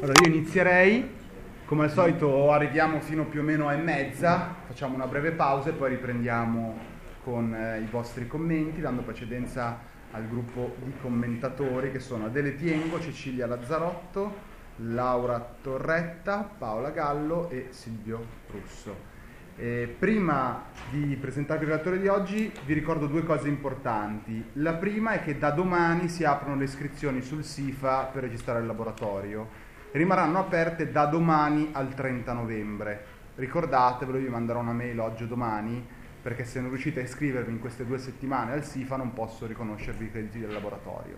Allora io inizierei, come al solito arriviamo fino più o meno a mezza, facciamo una breve pausa e poi riprendiamo con i vostri commenti, dando precedenza al gruppo di commentatori che sono Adele Tiengo, Cecilia Lazzarotto, Laura Torretta, Paola Gallo e Silvio Russo. Prima di presentarvi il relatore di oggi vi ricordo due cose importanti. La prima è che da domani si aprono le iscrizioni sul SIFA per registrare il laboratorio. Rimarranno aperte da domani al 30 novembre. Ricordatevelo, vi manderò una mail oggi o domani, perché se non riuscite a iscrivervi in queste 2 settimane al SIFA non posso riconoscervi i crediti del laboratorio.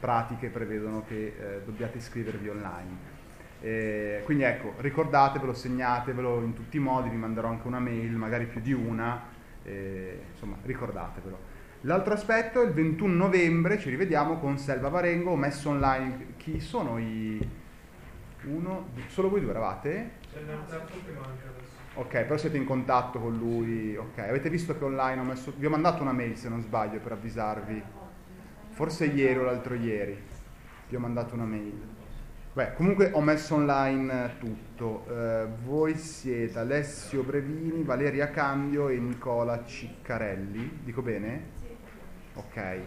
Pratiche prevedono che dobbiate iscrivervi online. Quindi ecco, ricordatevelo, segnatevelo in tutti i modi, vi manderò anche una mail, magari più di una, insomma ricordatevelo. L'altro aspetto, il 21 novembre ci rivediamo con Selva Varengo, ho messo online chi sono i... Uno, solo voi due eravate? C'è un terzo che manca adesso. Ok, però siete in contatto con lui, ok. Avete visto che online ho messo... vi ho mandato una mail se non sbaglio per avvisarvi, forse ieri o l'altro ieri, vi ho mandato una mail. Beh, comunque ho messo online tutto, voi siete Alessio Brevini, Valeria Cambio e Nicola Ciccarelli, dico bene? Sì. Ok,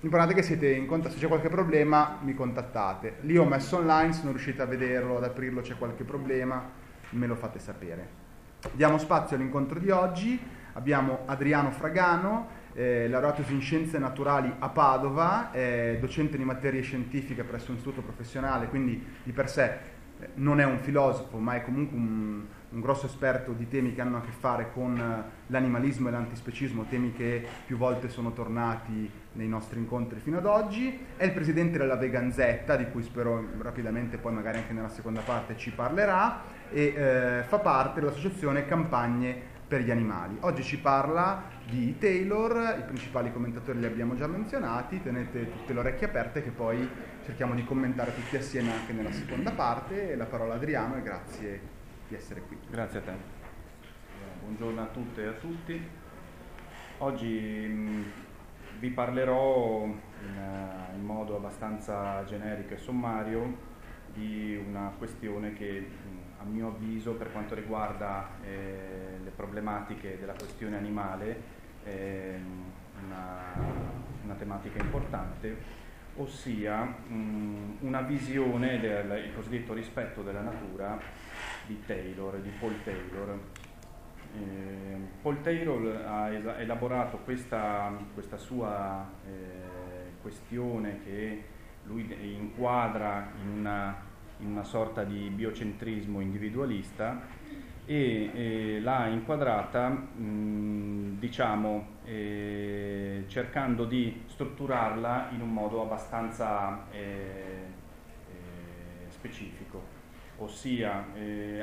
imparate che siete in contatto, se c'è qualche problema mi contattate, lì ho messo online, se non riuscite a vederlo, ad aprirlo c'è qualche problema, me lo fate sapere. Diamo spazio all'incontro di oggi, abbiamo Adriano Fragano, laureato in Scienze Naturali a Padova, docente di materie scientifiche presso un istituto professionale, quindi di per sé non è un filosofo, ma è comunque un grosso esperto di temi che hanno a che fare con l'animalismo e l'antispecismo, temi che più volte sono tornati nei nostri incontri fino ad oggi. È il presidente della Veganzetta, di cui spero rapidamente poi magari anche nella seconda parte ci parlerà, e fa parte dell'associazione Campagne per gli animali. Oggi ci parla di Taylor, i principali commentatori li abbiamo già menzionati, tenete tutte le orecchie aperte che poi cerchiamo di commentare tutti assieme anche nella seconda parte. La parola a Adriano e grazie di essere qui. Grazie a te. Buongiorno a tutte e a tutti. Oggi vi parlerò in modo abbastanza generico e sommario di una questione che a mio avviso per quanto riguarda le problematiche della questione animale è una tematica importante, ossia una visione del cosiddetto rispetto della natura di Taylor, di Paul Taylor. Paul Taylor ha elaborato questa sua questione che lui inquadra in una sorta di biocentrismo individualista e l'ha inquadrata cercando di strutturarla in un modo abbastanza specifico, ossia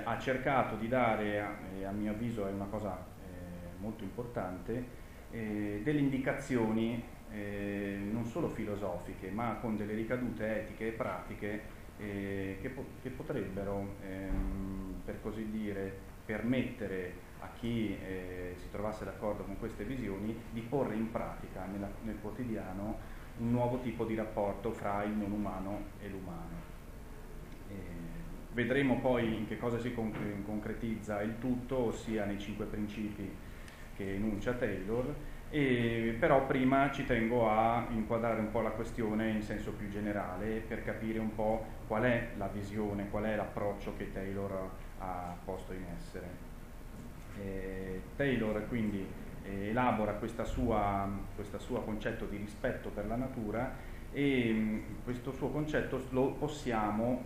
ha cercato di dare, a mio avviso è una cosa molto importante, delle indicazioni non solo filosofiche ma con delle ricadute etiche e pratiche che potrebbero, per così dire, permettere a chi si trovasse d'accordo con queste visioni di porre in pratica nel quotidiano un nuovo tipo di rapporto fra il non umano e l'umano. Vedremo poi in che cosa si concretizza il tutto, ossia nei 5 principi che enuncia Taylor, però prima ci tengo a inquadrare un po' la questione in senso più generale per capire un po' qual è la visione, qual è l'approccio che Taylor ha posto in essere. Taylor quindi elabora questo suo concetto di rispetto per la natura e questo suo concetto lo possiamo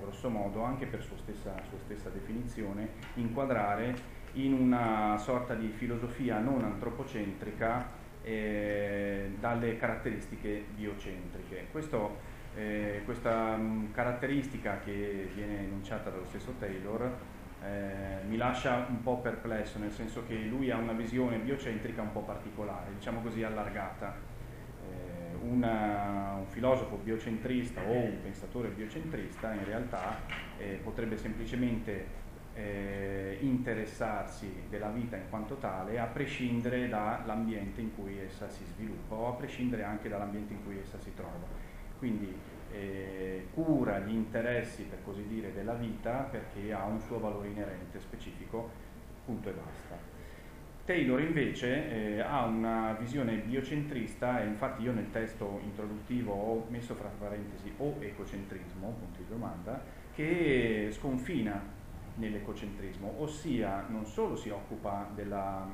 grosso modo, anche per sua stessa definizione, inquadrare in una sorta di filosofia non antropocentrica dalle caratteristiche biocentriche. Questa caratteristica che viene enunciata dallo stesso Taylor mi lascia un po' perplesso, nel senso che lui ha una visione biocentrica un po' particolare, diciamo così allargata. Un filosofo biocentrista o un pensatore biocentrista in realtà potrebbe semplicemente interessarsi della vita in quanto tale a prescindere dall'ambiente in cui essa si sviluppa o a prescindere anche dall'ambiente in cui essa si trova, quindi cura gli interessi, per così dire, della vita, perché ha un suo valore inerente specifico, punto e basta. Taylor invece ha una visione biocentrista, e infatti io nel testo introduttivo ho messo fra parentesi o ecocentrismo, punto di domanda, che sconfina nell'ecocentrismo, ossia non solo si occupa della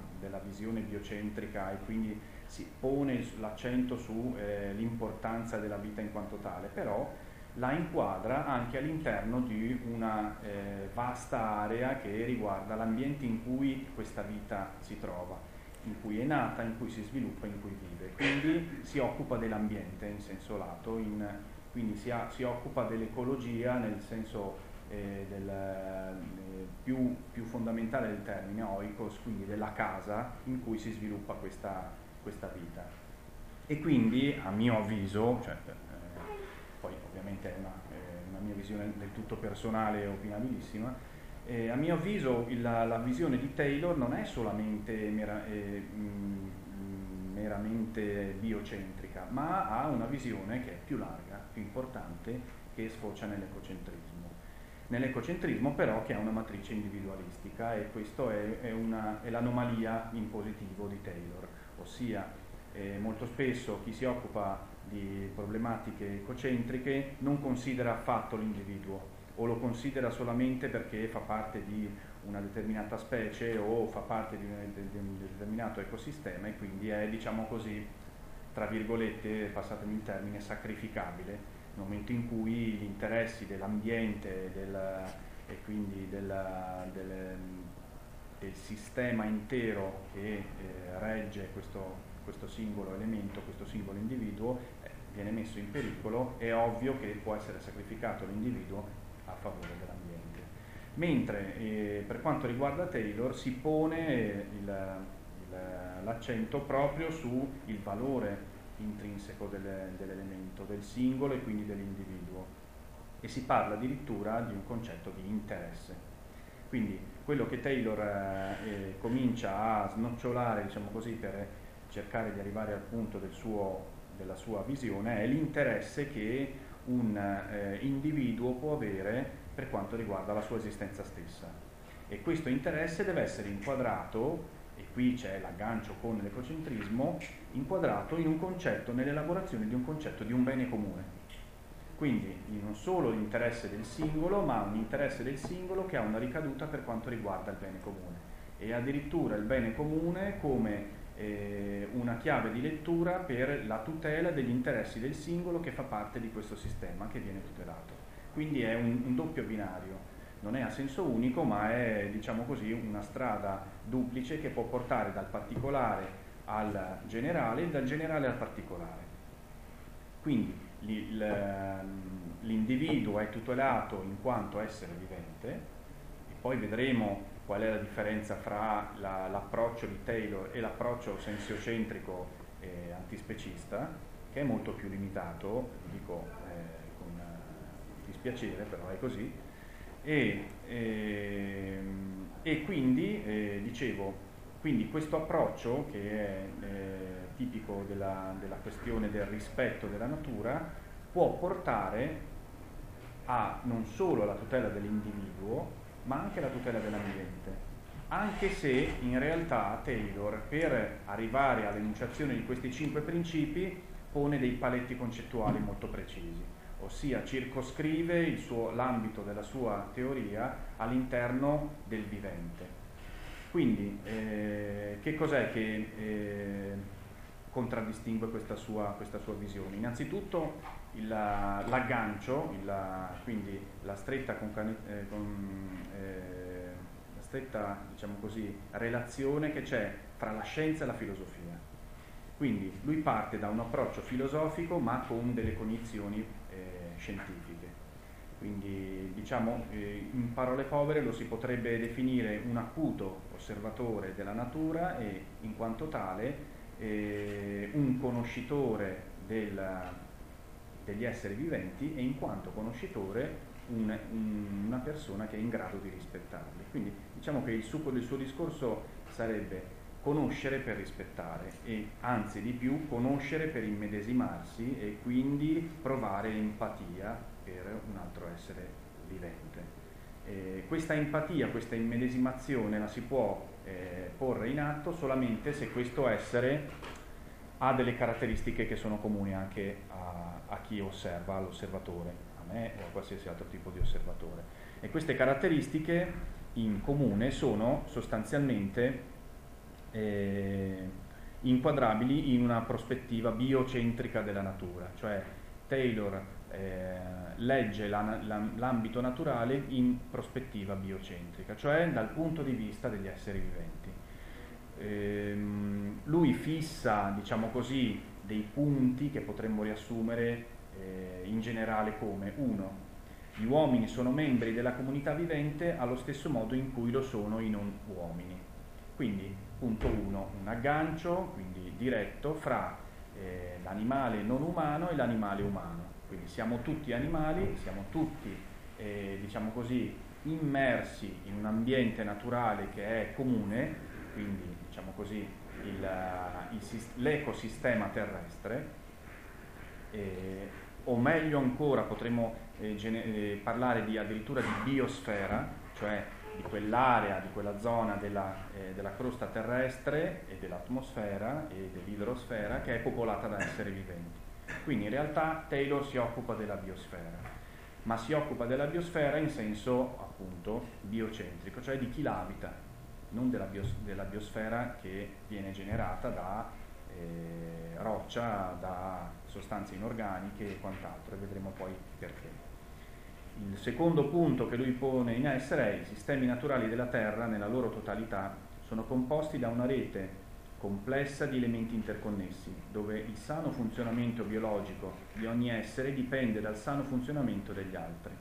visione biocentrica e quindi si pone l'accento sull'importanza della vita in quanto tale, però la inquadra anche all'interno di una vasta area che riguarda l'ambiente in cui questa vita si trova, in cui è nata, in cui si sviluppa, in cui vive. Quindi si occupa dell'ambiente in senso lato, quindi si occupa dell'ecologia nel senso più fondamentale del termine, oikos, quindi della casa in cui si sviluppa questa vita. E quindi, a mio avviso, cioè, poi ovviamente è una mia visione del tutto personale e opinabilissima, a mio avviso la visione di Taylor non è solamente meramente biocentrica, ma ha una visione che è più larga, più importante, che sfocia nell'ecocentrismo. Nell'ecocentrismo però che ha una matrice individualistica, e questo è l'anomalia in positivo di Taylor, ossia molto spesso chi si occupa di problematiche ecocentriche non considera affatto l'individuo, o lo considera solamente perché fa parte di una determinata specie o fa parte di un determinato ecosistema, e quindi è, diciamo così, tra virgolette, passatemi il termine, sacrificabile, nel momento in cui gli interessi dell'ambiente e quindi del sistema intero che regge questo singolo elemento, questo singolo individuo, viene messo in pericolo, è ovvio che può essere sacrificato l'individuo a favore dell'ambiente. Mentre per quanto riguarda Taylor si pone l'accento proprio sul valore intrinseco dell'elemento, del singolo e quindi dell'individuo, e si parla addirittura di un concetto di interesse. Quindi quello che Taylor comincia a snocciolare, diciamo così, per cercare di arrivare al punto della sua visione, è l'interesse che un individuo può avere per quanto riguarda la sua esistenza stessa, e questo interesse deve essere inquadrato, e qui c'è l'aggancio con l'ecocentrismo, inquadrato in un concetto, nell'elaborazione di un concetto di un bene comune. Quindi non solo l'interesse del singolo, ma un interesse del singolo che ha una ricaduta per quanto riguarda il bene comune, e addirittura il bene comune come una chiave di lettura per la tutela degli interessi del singolo che fa parte di questo sistema che viene tutelato. Quindi è un doppio binario, non è a senso unico, ma è, diciamo così, una strada duplice che può portare dal particolare al generale e dal generale al particolare. Quindi l'individuo è tutelato in quanto essere vivente, e poi vedremo qual è la differenza fra l'approccio di Taylor e l'approccio sensiocentrico e antispecista, che è molto più limitato, lo dico con dispiacere, però è così, e quindi, quindi questo approccio, che è tipico della questione del rispetto della natura, può portare a non solo alla tutela dell'individuo, ma anche la tutela dell'ambiente, anche se in realtà Taylor, per arrivare all'enunciazione di questi 5 principi, pone dei paletti concettuali molto precisi, ossia circoscrive l'ambito della sua teoria all'interno del vivente. Quindi che cos'è che contraddistingue questa sua visione? Innanzitutto l'aggancio, quindi la stretta, la stretta, diciamo così, relazione che c'è fra la scienza e la filosofia. Quindi lui parte da un approccio filosofico, ma con delle cognizioni scientifiche. Quindi, diciamo, in parole povere lo si potrebbe definire un acuto osservatore della natura e, in quanto tale, un conoscitore degli esseri viventi, e in quanto conoscitore una persona che è in grado di rispettarli. Quindi diciamo che il succo del suo discorso sarebbe conoscere per rispettare, e anzi di più, conoscere per immedesimarsi e quindi provare empatia per un altro essere vivente. Questa empatia, questa immedesimazione la si può porre in atto solamente se questo essere ha delle caratteristiche che sono comuni anche a chi osserva, all'osservatore, a me o a qualsiasi altro tipo di osservatore. E queste caratteristiche in comune sono sostanzialmente inquadrabili in una prospettiva biocentrica della natura, cioè Taylor legge l'ambito naturale in prospettiva biocentrica, cioè dal punto di vista degli esseri viventi. Lui fissa, diciamo così, dei punti che potremmo riassumere in generale come: 1. Gli uomini sono membri della comunità vivente allo stesso modo in cui lo sono i non uomini. Quindi, punto 1, un aggancio, quindi diretto, fra l'animale non umano e l'animale umano. Quindi siamo tutti animali, siamo tutti, diciamo così, immersi in un ambiente naturale che è comune, quindi, diciamo così, l'ecosistema terrestre, o meglio ancora potremmo parlare addirittura di biosfera, cioè di quell'area, di quella zona della crosta terrestre e dell'atmosfera e dell'idrosfera che è popolata da esseri viventi. Quindi in realtà Taylor si occupa della biosfera, ma si occupa della biosfera in senso appunto biocentrico, cioè di chi l'abita, non della biosfera che viene generata da roccia, da sostanze inorganiche e quant'altro, e vedremo poi perché. Il secondo punto che lui pone in essere è: i sistemi naturali della Terra nella loro totalità sono composti da una rete complessa di elementi interconnessi, dove il sano funzionamento biologico di ogni essere dipende dal sano funzionamento degli altri.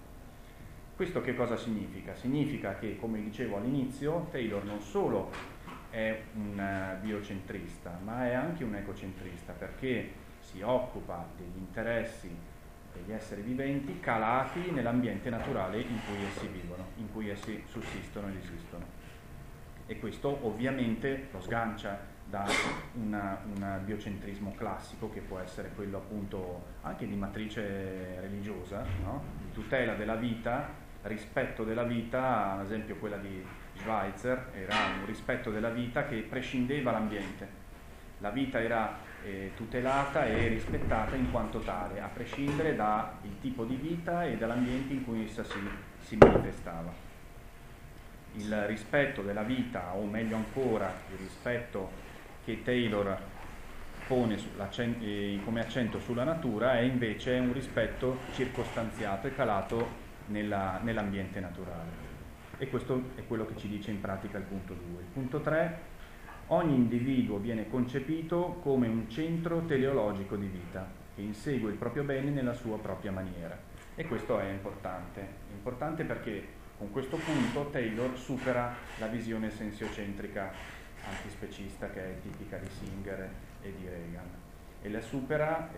Questo che cosa significa? Significa che, come dicevo all'inizio, Taylor non solo è un biocentrista, ma è anche un ecocentrista, perché si occupa degli interessi degli esseri viventi calati nell'ambiente naturale in cui essi vivono, in cui essi sussistono ed esistono. E questo ovviamente lo sgancia da un biocentrismo classico, che può essere quello appunto anche di matrice religiosa, no? Tutela della vita, rispetto della vita, ad esempio quella di Schweitzer era un rispetto della vita che prescindeva l'ambiente. La vita era tutelata e rispettata in quanto tale, a prescindere dal tipo di vita e dall'ambiente in cui essa si manifestava. Il rispetto della vita, o meglio ancora il rispetto che Taylor pone come accento sulla natura, è invece un rispetto circostanziato e calato nell'ambiente naturale. E questo è quello che ci dice in pratica il punto 2. Il punto 3: ogni individuo viene concepito come un centro teleologico di vita che insegue il proprio bene nella sua propria maniera. E questo è importante perché con questo punto Taylor supera la visione sensiocentrica antispecista che è tipica di Singer e di Reagan, e la supera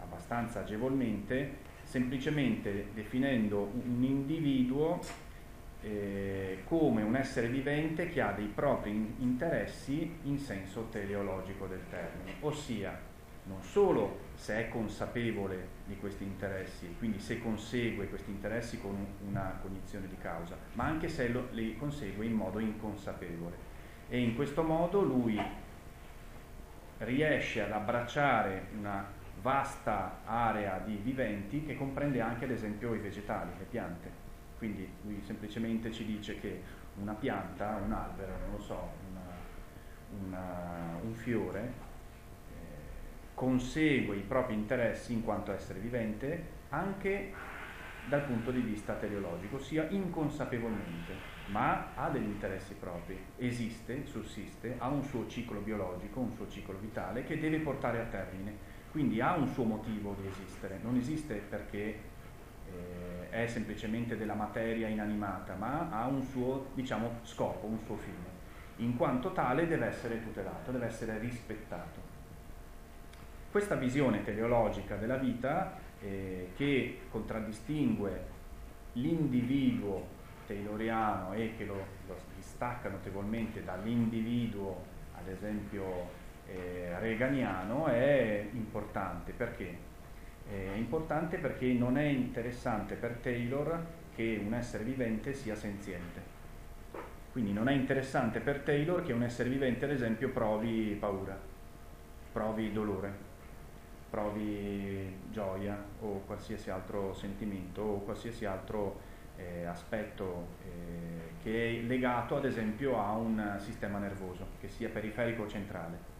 abbastanza agevolmente, semplicemente definendo un individuo come un essere vivente che ha dei propri interessi in senso teleologico del termine, ossia non solo se è consapevole di questi interessi, quindi se consegue questi interessi con una cognizione di causa, ma anche se li consegue in modo inconsapevole. E in questo modo lui riesce ad abbracciare una vasta area di viventi che comprende anche ad esempio i vegetali, le piante. Quindi lui semplicemente ci dice che una pianta, un albero, non lo so, un fiore consegue i propri interessi in quanto essere vivente anche dal punto di vista teleologico, ossia inconsapevolmente, ma ha degli interessi propri, esiste, sussiste, ha un suo ciclo biologico, un suo ciclo vitale che deve portare a termine, quindi ha un suo motivo di esistere, non esiste perché è semplicemente della materia inanimata, ma ha un suo, diciamo, scopo, un suo fine. In quanto tale deve essere tutelato, deve essere rispettato. Questa visione teleologica della vita che contraddistingue l'individuo tayloriano e che lo distacca notevolmente dall'individuo, ad esempio, reaganiano, è importante perché È importante perché non è interessante per Taylor che un essere vivente sia senziente. Quindi non è interessante per Taylor che un essere vivente, ad esempio, provi paura, provi dolore, provi gioia o qualsiasi altro sentimento o qualsiasi altro aspetto che è legato, ad esempio, a un sistema nervoso, che sia periferico o centrale.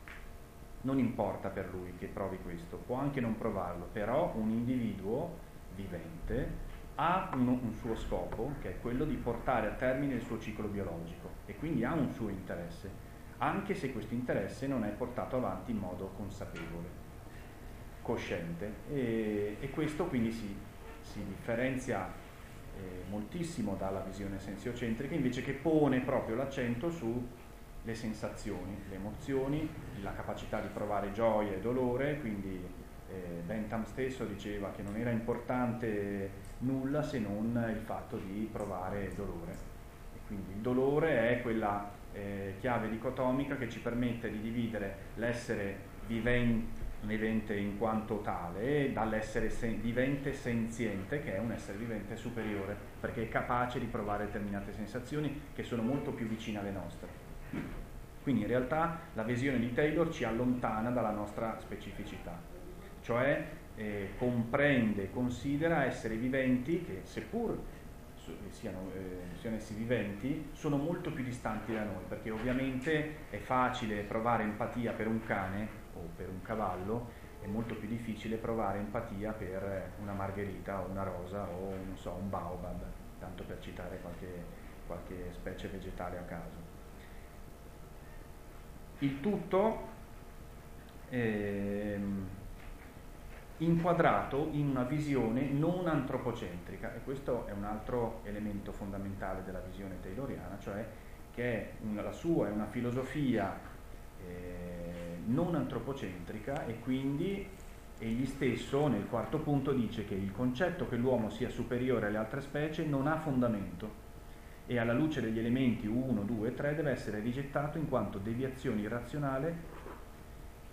Non importa per lui che provi questo, può anche non provarlo, però un individuo vivente ha un suo scopo, che è quello di portare a termine il suo ciclo biologico, e quindi ha un suo interesse, anche se questo interesse non è portato avanti in modo consapevole, cosciente, e questo quindi si differenzia moltissimo dalla visione sensiocentrica, invece, che pone proprio l'accento sulle sensazioni, le emozioni, la capacità di provare gioia e dolore. Quindi Bentham stesso diceva che non era importante nulla se non il fatto di provare dolore, e quindi il dolore è quella chiave dicotomica che ci permette di dividere l'essere vivente in quanto tale dall'essere vivente senziente, che è un essere vivente superiore, perché è capace di provare determinate sensazioni che sono molto più vicine alle nostre. Quindi in realtà la visione di Taylor ci allontana dalla nostra specificità, cioè comprende, considera esseri viventi che, seppur siano essi viventi, sono molto più distanti da noi, perché ovviamente è facile provare empatia per un cane o per un cavallo, è molto più difficile provare empatia per una margherita o una rosa o non so, un baobab, tanto per citare qualche specie vegetale a caso. Il tutto inquadrato in una visione non antropocentrica, e questo è un altro elemento fondamentale della visione tayloriana, cioè che la sua è una filosofia non antropocentrica, e quindi egli stesso nel quarto punto dice che il concetto che l'uomo sia superiore alle altre specie non ha fondamento e alla luce degli elementi 1, 2 e 3 deve essere rigettato in quanto deviazione irrazionale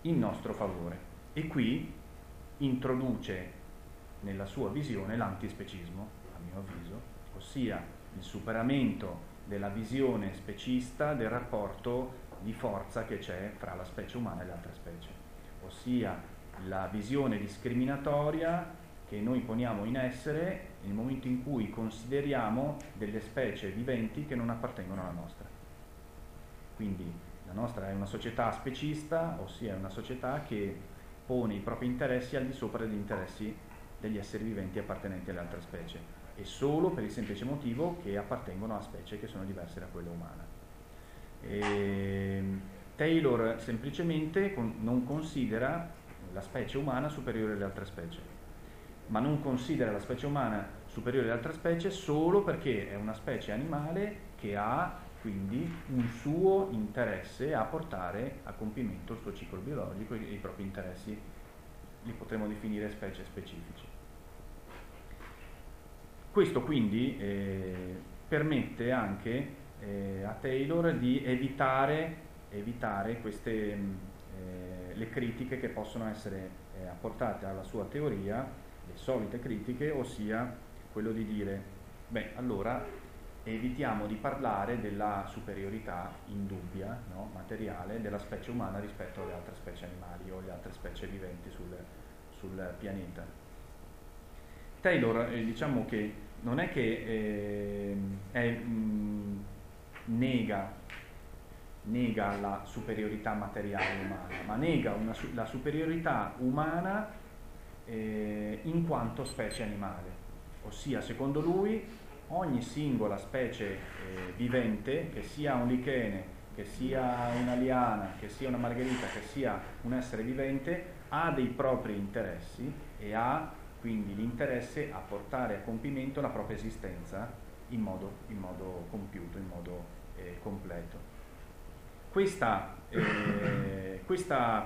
in nostro favore. E qui introduce nella sua visione l'antispecismo, a mio avviso, ossia il superamento della visione specista del rapporto di forza che c'è fra la specie umana e le altre specie, ossia la visione discriminatoria che noi poniamo in essere nel momento in cui consideriamo delle specie viventi che non appartengono alla nostra. Quindi la nostra è una società specista, ossia è una società che pone i propri interessi al di sopra degli interessi degli esseri viventi appartenenti alle altre specie, e solo per il semplice motivo che appartengono a specie che sono diverse da quella umana. E Taylor semplicemente non considera la specie umana superiore alle altre specie, ma non considera la specie umana superiore alle altre specie solo perché è una specie animale che ha quindi un suo interesse a portare a compimento il suo ciclo biologico, e i propri interessi li potremmo definire specie specifici. Questo quindi permette anche a Taylor di evitare queste, le critiche che possono essere apportate alla sua teoria, le solite critiche, ossia quello di dire, beh, allora evitiamo di parlare della superiorità indubbia, no, materiale, della specie umana rispetto alle altre specie animali o alle altre specie viventi sul pianeta. Taylor diciamo che non è che nega la superiorità materiale umana, ma nega la superiorità umana in quanto specie animale, ossia secondo lui ogni singola specie vivente, che sia un lichene, che sia una liana, che sia una margherita, che sia un essere vivente, ha dei propri interessi e ha quindi l'interesse a portare a compimento la propria esistenza in modo compiuto, in modo completo. Questa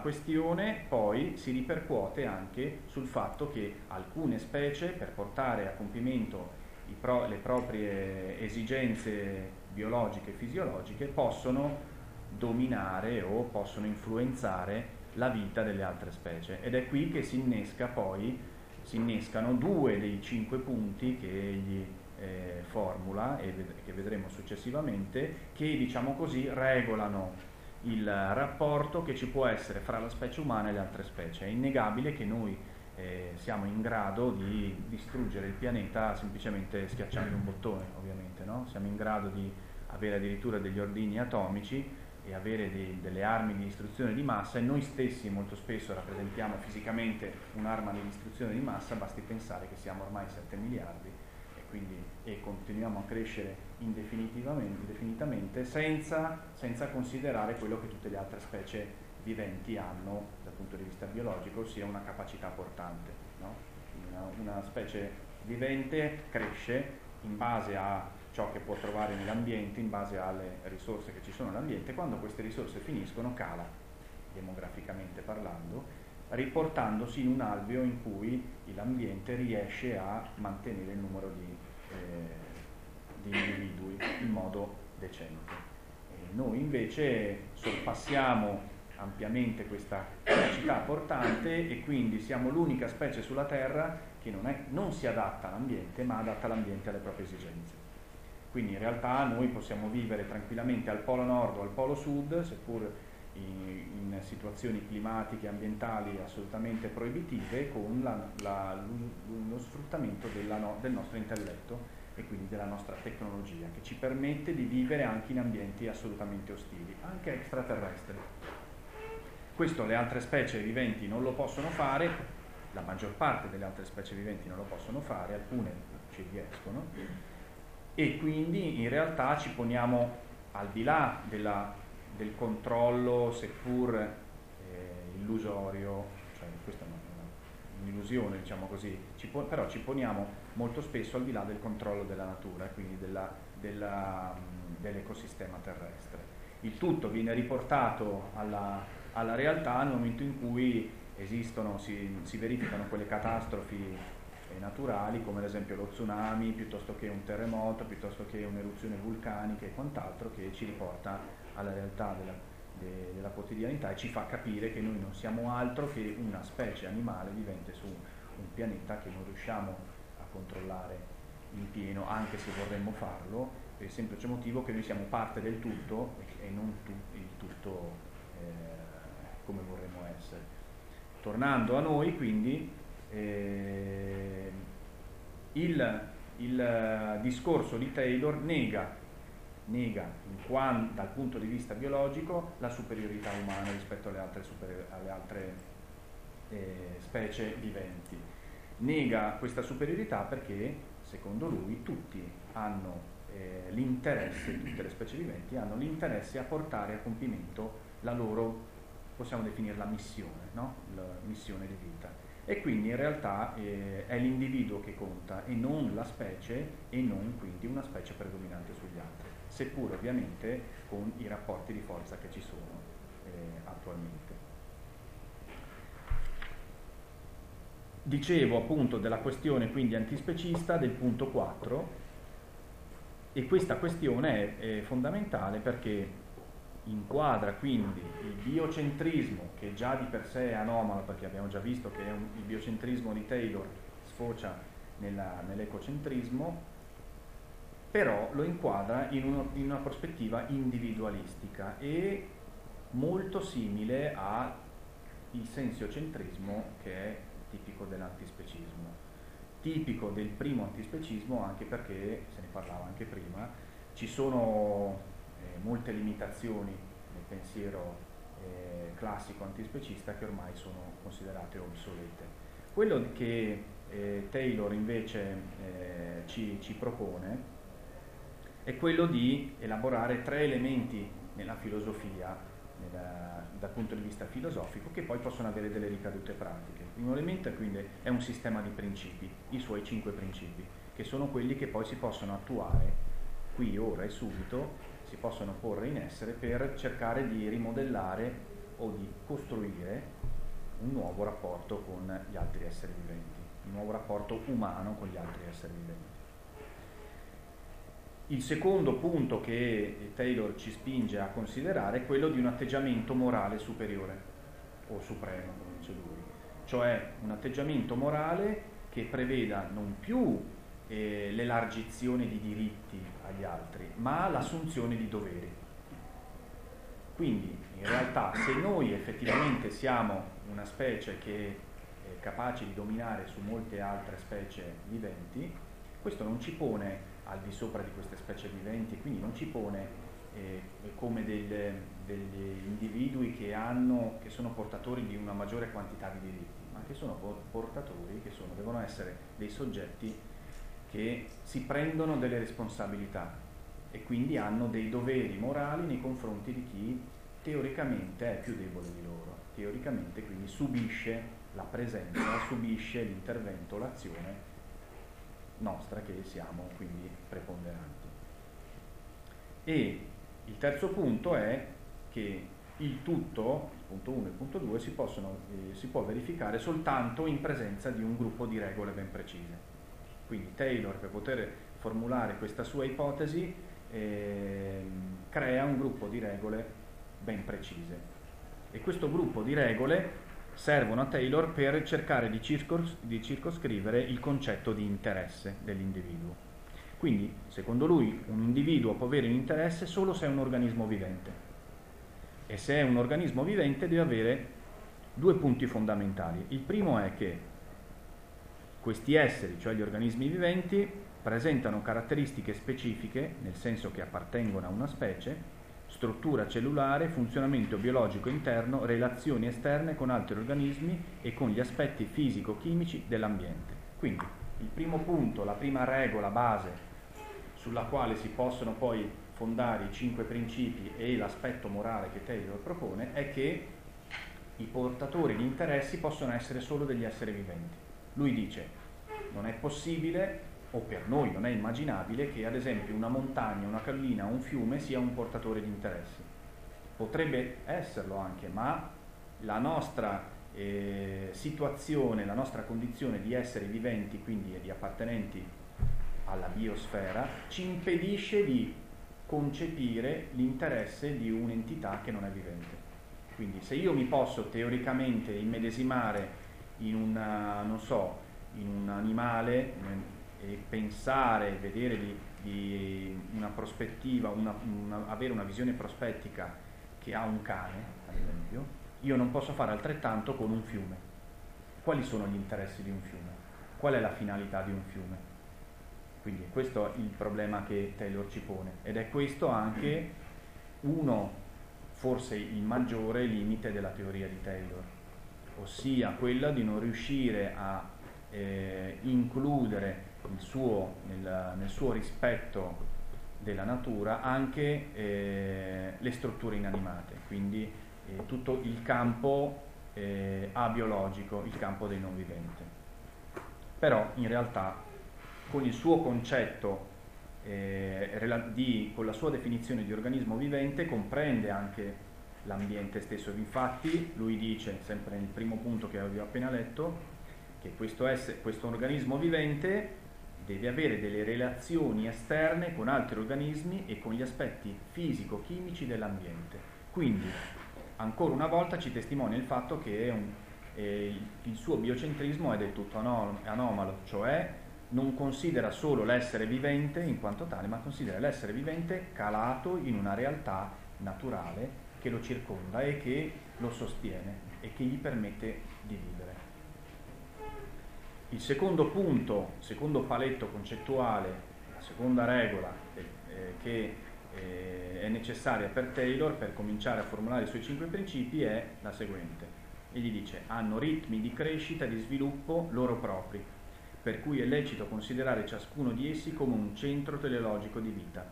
questione poi si ripercuote anche sul fatto che alcune specie, per portare a compimento le proprie esigenze biologiche e fisiologiche, possono dominare o possono influenzare la vita delle altre specie, ed è qui che si innesca poi si innescano due dei 5 punti che egli formula e che vedremo successivamente, che diciamo così regolano il rapporto che ci può essere fra la specie umana e le altre specie. È innegabile che noi siamo in grado di distruggere il pianeta semplicemente schiacciando un bottone, ovviamente, no? Siamo in grado di avere addirittura degli ordigni atomici e avere delle armi di distruzione di massa, e noi stessi molto spesso rappresentiamo fisicamente un'arma di distruzione di massa. Basti pensare che siamo ormai 7 miliardi e continuiamo a crescere indefinitamente senza considerare quello che tutte le altre specie viventi hanno dal punto di vista biologico, ossia una capacità portante, no? Una specie vivente cresce in base a ciò che può trovare nell'ambiente, in base alle risorse che ci sono nell'ambiente. Quando queste risorse finiscono, cala, demograficamente parlando, riportandosi in un alveo in cui l'ambiente riesce a mantenere il numero di individui in modo decente. E noi invece sorpassiamo ampiamente questa capacità portante, e quindi siamo l'unica specie sulla Terra che non si adatta all'ambiente, ma adatta l'ambiente alle proprie esigenze. Quindi in realtà noi possiamo vivere tranquillamente al polo nord o al polo sud, seppur in situazioni climatiche e ambientali assolutamente proibitive, con lo sfruttamento del nostro intelletto e quindi della nostra tecnologia, che ci permette di vivere anche in ambienti assolutamente ostili, anche extraterrestri. Questo le altre specie viventi non lo possono fare, la maggior parte delle altre specie viventi non lo possono fare, alcune ci riescono, e quindi in realtà ci poniamo al di là del controllo, seppur illusorio, cioè questa è un'illusione, diciamo così, però ci poniamo molto spesso al di là del controllo della natura, quindi dell'ecosistema terrestre. Il tutto viene riportato alla realtà nel momento in cui si verificano quelle catastrofi naturali, come ad esempio lo tsunami, piuttosto che un terremoto, piuttosto che un'eruzione vulcanica e quant'altro, che ci riporta alla realtà della quotidianità e ci fa capire che noi non siamo altro che una specie animale vivente su un pianeta che non riusciamo a controllare in pieno, anche se vorremmo farlo, per il semplice motivo che noi siamo parte del tutto e non il tutto come vorremmo essere. Tornando a noi, quindi, il discorso di Taylor nega dal punto di vista biologico la superiorità umana rispetto alle altre specie viventi. Nega questa superiorità perché, secondo lui, tutte le specie viventi hanno l'interesse a portare a compimento la loro, possiamo definirla missione, no? La missione di vita. E quindi in realtà è l'individuo che conta e non la specie, e non quindi una specie predominante sugli altri, seppur ovviamente con i rapporti di forza che ci sono attualmente. Dicevo appunto della questione quindi antispecista del punto 4, e questa questione è fondamentale perché inquadra quindi il biocentrismo, che già di per sé è anomalo, perché abbiamo già visto che il biocentrismo di Taylor sfocia nell'ecocentrismo, però lo inquadra in una prospettiva individualistica e molto simile al sensiocentrismo, che è tipico dell'antispecismo, tipico del primo antispecismo, anche perché, se ne parlava anche prima, ci sono molte limitazioni nel pensiero classico antispecista che ormai sono considerate obsolete. Quello che Taylor invece ci propone è quello di elaborare 3 elementi nella filosofia, dal punto di vista filosofico, che poi possono avere delle ricadute pratiche. Il primo elemento quindi è un sistema di principi, i suoi 5 principi, che sono quelli che poi si possono attuare qui, ora e subito, si possono porre in essere per cercare di rimodellare o di costruire un nuovo rapporto con gli altri esseri viventi, un nuovo rapporto umano con gli altri esseri viventi. Il secondo punto che Taylor ci spinge a considerare è quello di un atteggiamento morale superiore o supremo, come dice lui, cioè un atteggiamento morale che preveda non più l'elargizione di diritti agli altri, ma l'assunzione di doveri. Quindi in realtà, se noi effettivamente siamo una specie che è capace di dominare su molte altre specie viventi, questo non ci pone al di sopra di queste specie viventi, quindi non ci pone come degli individui che sono portatori di una maggiore quantità di diritti, ma che sono portatori, devono essere dei soggetti che si prendono delle responsabilità e quindi hanno dei doveri morali nei confronti di chi teoricamente è più debole di loro, teoricamente quindi subisce la presenza, subisce l'intervento, l'azione nostra, che siamo quindi preponderanti. E il terzo punto è che il tutto, il punto 1 e il punto 2, si può verificare soltanto in presenza di un gruppo di regole ben precise. Quindi Taylor, per poter formulare questa sua ipotesi, crea un gruppo di regole ben precise, e questo gruppo di regole servono a Taylor per cercare di circoscrivere il concetto di interesse dell'individuo. Quindi, secondo lui, un individuo può avere un interesse solo se è un organismo vivente, e se è un organismo vivente deve avere due punti fondamentali. Il primo è che questi esseri, cioè gli organismi viventi, presentano caratteristiche specifiche, nel senso che appartengono a una specie, struttura cellulare, funzionamento biologico interno, relazioni esterne con altri organismi e con gli aspetti fisico-chimici dell'ambiente. Quindi il primo punto, la prima regola base sulla quale si possono poi fondare i 5 principi e l'aspetto morale che Taylor propone, è che i portatori di interessi possono essere solo degli esseri viventi. Lui dice: non è possibile, o per noi non è immaginabile, che ad esempio una montagna, una collina o un fiume sia un portatore di interessi. Potrebbe esserlo anche, ma la nostra situazione, la nostra condizione di esseri viventi, quindi di appartenenti alla biosfera, ci impedisce di concepire l'interesse di un'entità che non è vivente. Quindi se io mi posso teoricamente immedesimare in un animale e pensare, vedere di una prospettiva, avere una visione prospettica che ha un cane, ad esempio, io non posso fare altrettanto con un fiume. Quali sono gli interessi di un fiume? Qual è la finalità di un fiume? Quindi questo è il problema che Taylor ci pone, ed è questo anche uno, forse il maggiore limite della teoria di Taylor, ossia quella di non riuscire a includere nel suo rispetto della natura anche le strutture inanimate, quindi tutto il campo abiologico, il campo dei non viventi. Però in realtà con il suo concetto, con la sua definizione di organismo vivente, comprende anche l'ambiente stesso. Infatti lui dice, sempre nel primo punto che avevo appena letto, che questo organismo vivente deve avere delle relazioni esterne con altri organismi e con gli aspetti fisico-chimici dell'ambiente. Quindi, ancora una volta, ci testimonia il fatto che il suo biocentrismo è del tutto anomalo, cioè non considera solo l'essere vivente in quanto tale, ma considera l'essere vivente calato in una realtà naturale che lo circonda e che lo sostiene e che gli permette di vivere. Il secondo punto, secondo paletto concettuale, la seconda regola che è necessaria per Taylor per cominciare a formulare i suoi 5 principi è la seguente. Egli dice: hanno ritmi di crescita e di sviluppo loro propri, per cui è lecito considerare ciascuno di essi come un centro teleologico di vita,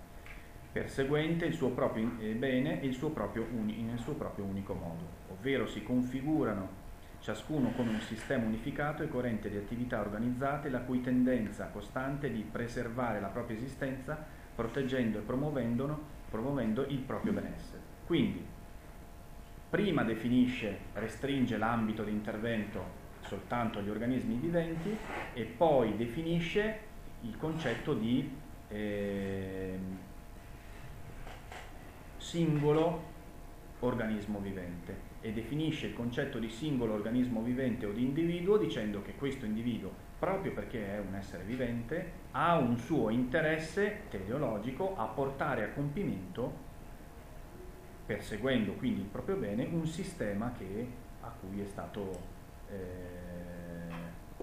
perseguente il suo proprio bene e nel suo proprio unico modo, ovvero si configurano ciascuno come un sistema unificato e coerente di attività organizzate, la cui tendenza costante è di preservare la propria esistenza, proteggendo e promuovendo il proprio benessere. Quindi, prima restringe l'ambito di intervento soltanto agli organismi viventi, e poi definisce il concetto di singolo organismo vivente, e definisce il concetto di singolo organismo vivente o di individuo dicendo che questo individuo proprio perché è un essere vivente, ha un suo interesse teleologico a portare a compimento, perseguendo quindi il proprio bene, un sistema che,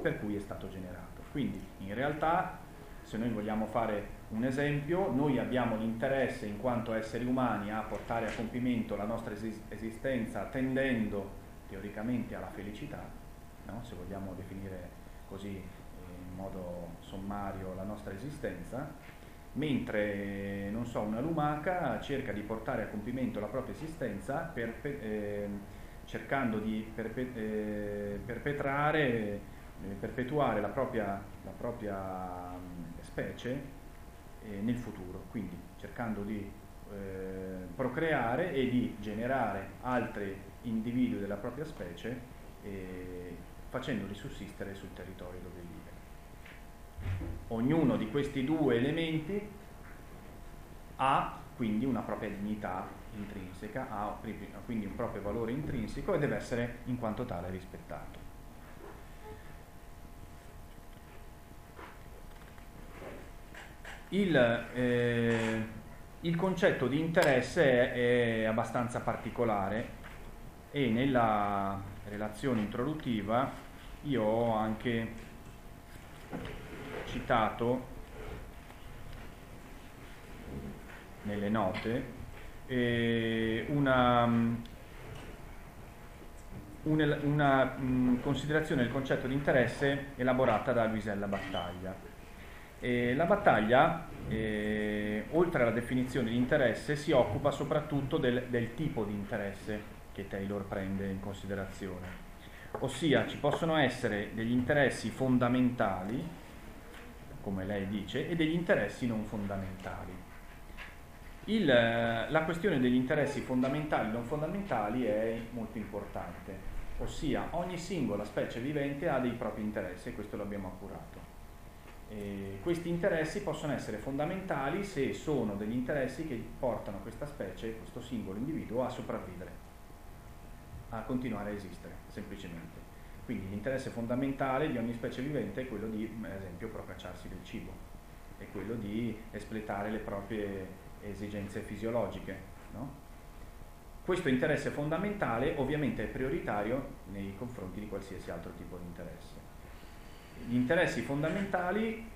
per cui è stato generato. Quindi in realtà, se noi vogliamo fare un esempio, noi abbiamo l'interesse in quanto esseri umani a portare a compimento la nostra esistenza tendendo teoricamente alla felicità, no? Se vogliamo definire così in modo sommario la nostra esistenza, mentre, non so, una lumaca cerca di portare a compimento la propria esistenza cercando di perpetuare la propria specie nel futuro, quindi cercando di procreare e di generare altri individui della propria specie, facendoli sussistere sul territorio dove vive. Ognuno di questi due elementi ha quindi una propria dignità intrinseca, ha quindi un proprio valore intrinseco e deve essere in quanto tale rispettato. Il concetto di interesse è abbastanza particolare e nella relazione introduttiva io ho anche citato nelle note una considerazione del concetto di interesse elaborata da Luisella Battaglia. La Battaglia, oltre alla definizione di interesse, si occupa soprattutto del tipo di interesse che Taylor prende in considerazione, ossia ci possono essere degli interessi fondamentali, come lei dice, e degli interessi non fondamentali. La questione degli interessi fondamentali e non fondamentali è molto importante, ossia ogni singola specie vivente ha dei propri interessi e questo l'abbiamo accurato. Questi interessi possono essere fondamentali se sono degli interessi che portano questa specie, questo singolo individuo, a sopravvivere, a continuare a esistere, semplicemente. Quindi l'interesse fondamentale di ogni specie vivente è quello di, ad esempio, procacciarsi del cibo, è quello di espletare le proprie esigenze fisiologiche, no? Questo interesse fondamentale ovviamente è prioritario nei confronti di qualsiasi altro tipo di interesse. Gli interessi fondamentali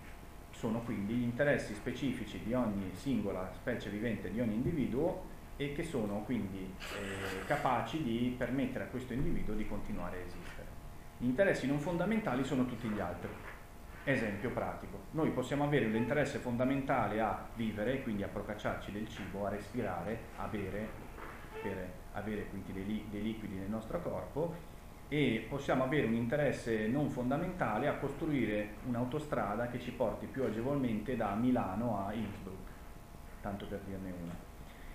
sono quindi gli interessi specifici di ogni singola specie vivente, di ogni individuo, e che sono quindi capaci di permettere a questo individuo di continuare a esistere. Gli interessi non fondamentali sono tutti gli altri. Esempio pratico: noi possiamo avere un interesse fondamentale a vivere, quindi a procacciarci del cibo, a respirare, a bere, per avere quindi dei liquidi nel nostro corpo, e possiamo avere un interesse non fondamentale a costruire un'autostrada che ci porti più agevolmente da Milano a Innsbruck, tanto per dirne una.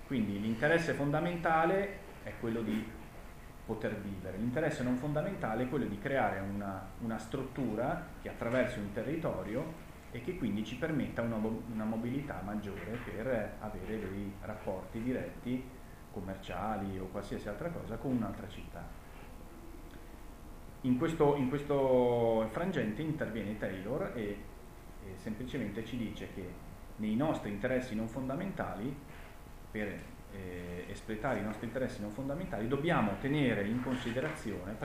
Quindi l'interesse fondamentale è quello di poter vivere, l'interesse non fondamentale è quello di creare una struttura che attraversi un territorio e che quindi ci permetta una mobilità maggiore per avere dei rapporti diretti, commerciali o qualsiasi altra cosa, con un'altra città. In questo frangente interviene Taylor e semplicemente ci dice che nei nostri interessi non fondamentali, per espletare i nostri interessi non fondamentali, dobbiamo prendere in considerazione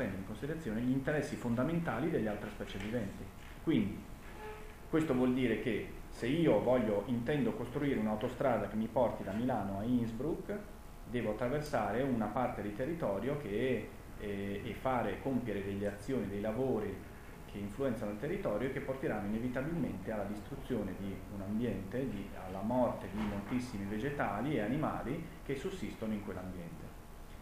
gli interessi fondamentali delle altre specie viventi. Quindi questo vuol dire che se io intendo costruire un'autostrada che mi porti da Milano a Innsbruck, devo attraversare una parte di territorio e compiere delle azioni, dei lavori che influenzano il territorio e che porteranno inevitabilmente alla distruzione di un ambiente, alla morte di moltissimi vegetali e animali che sussistono in quell'ambiente.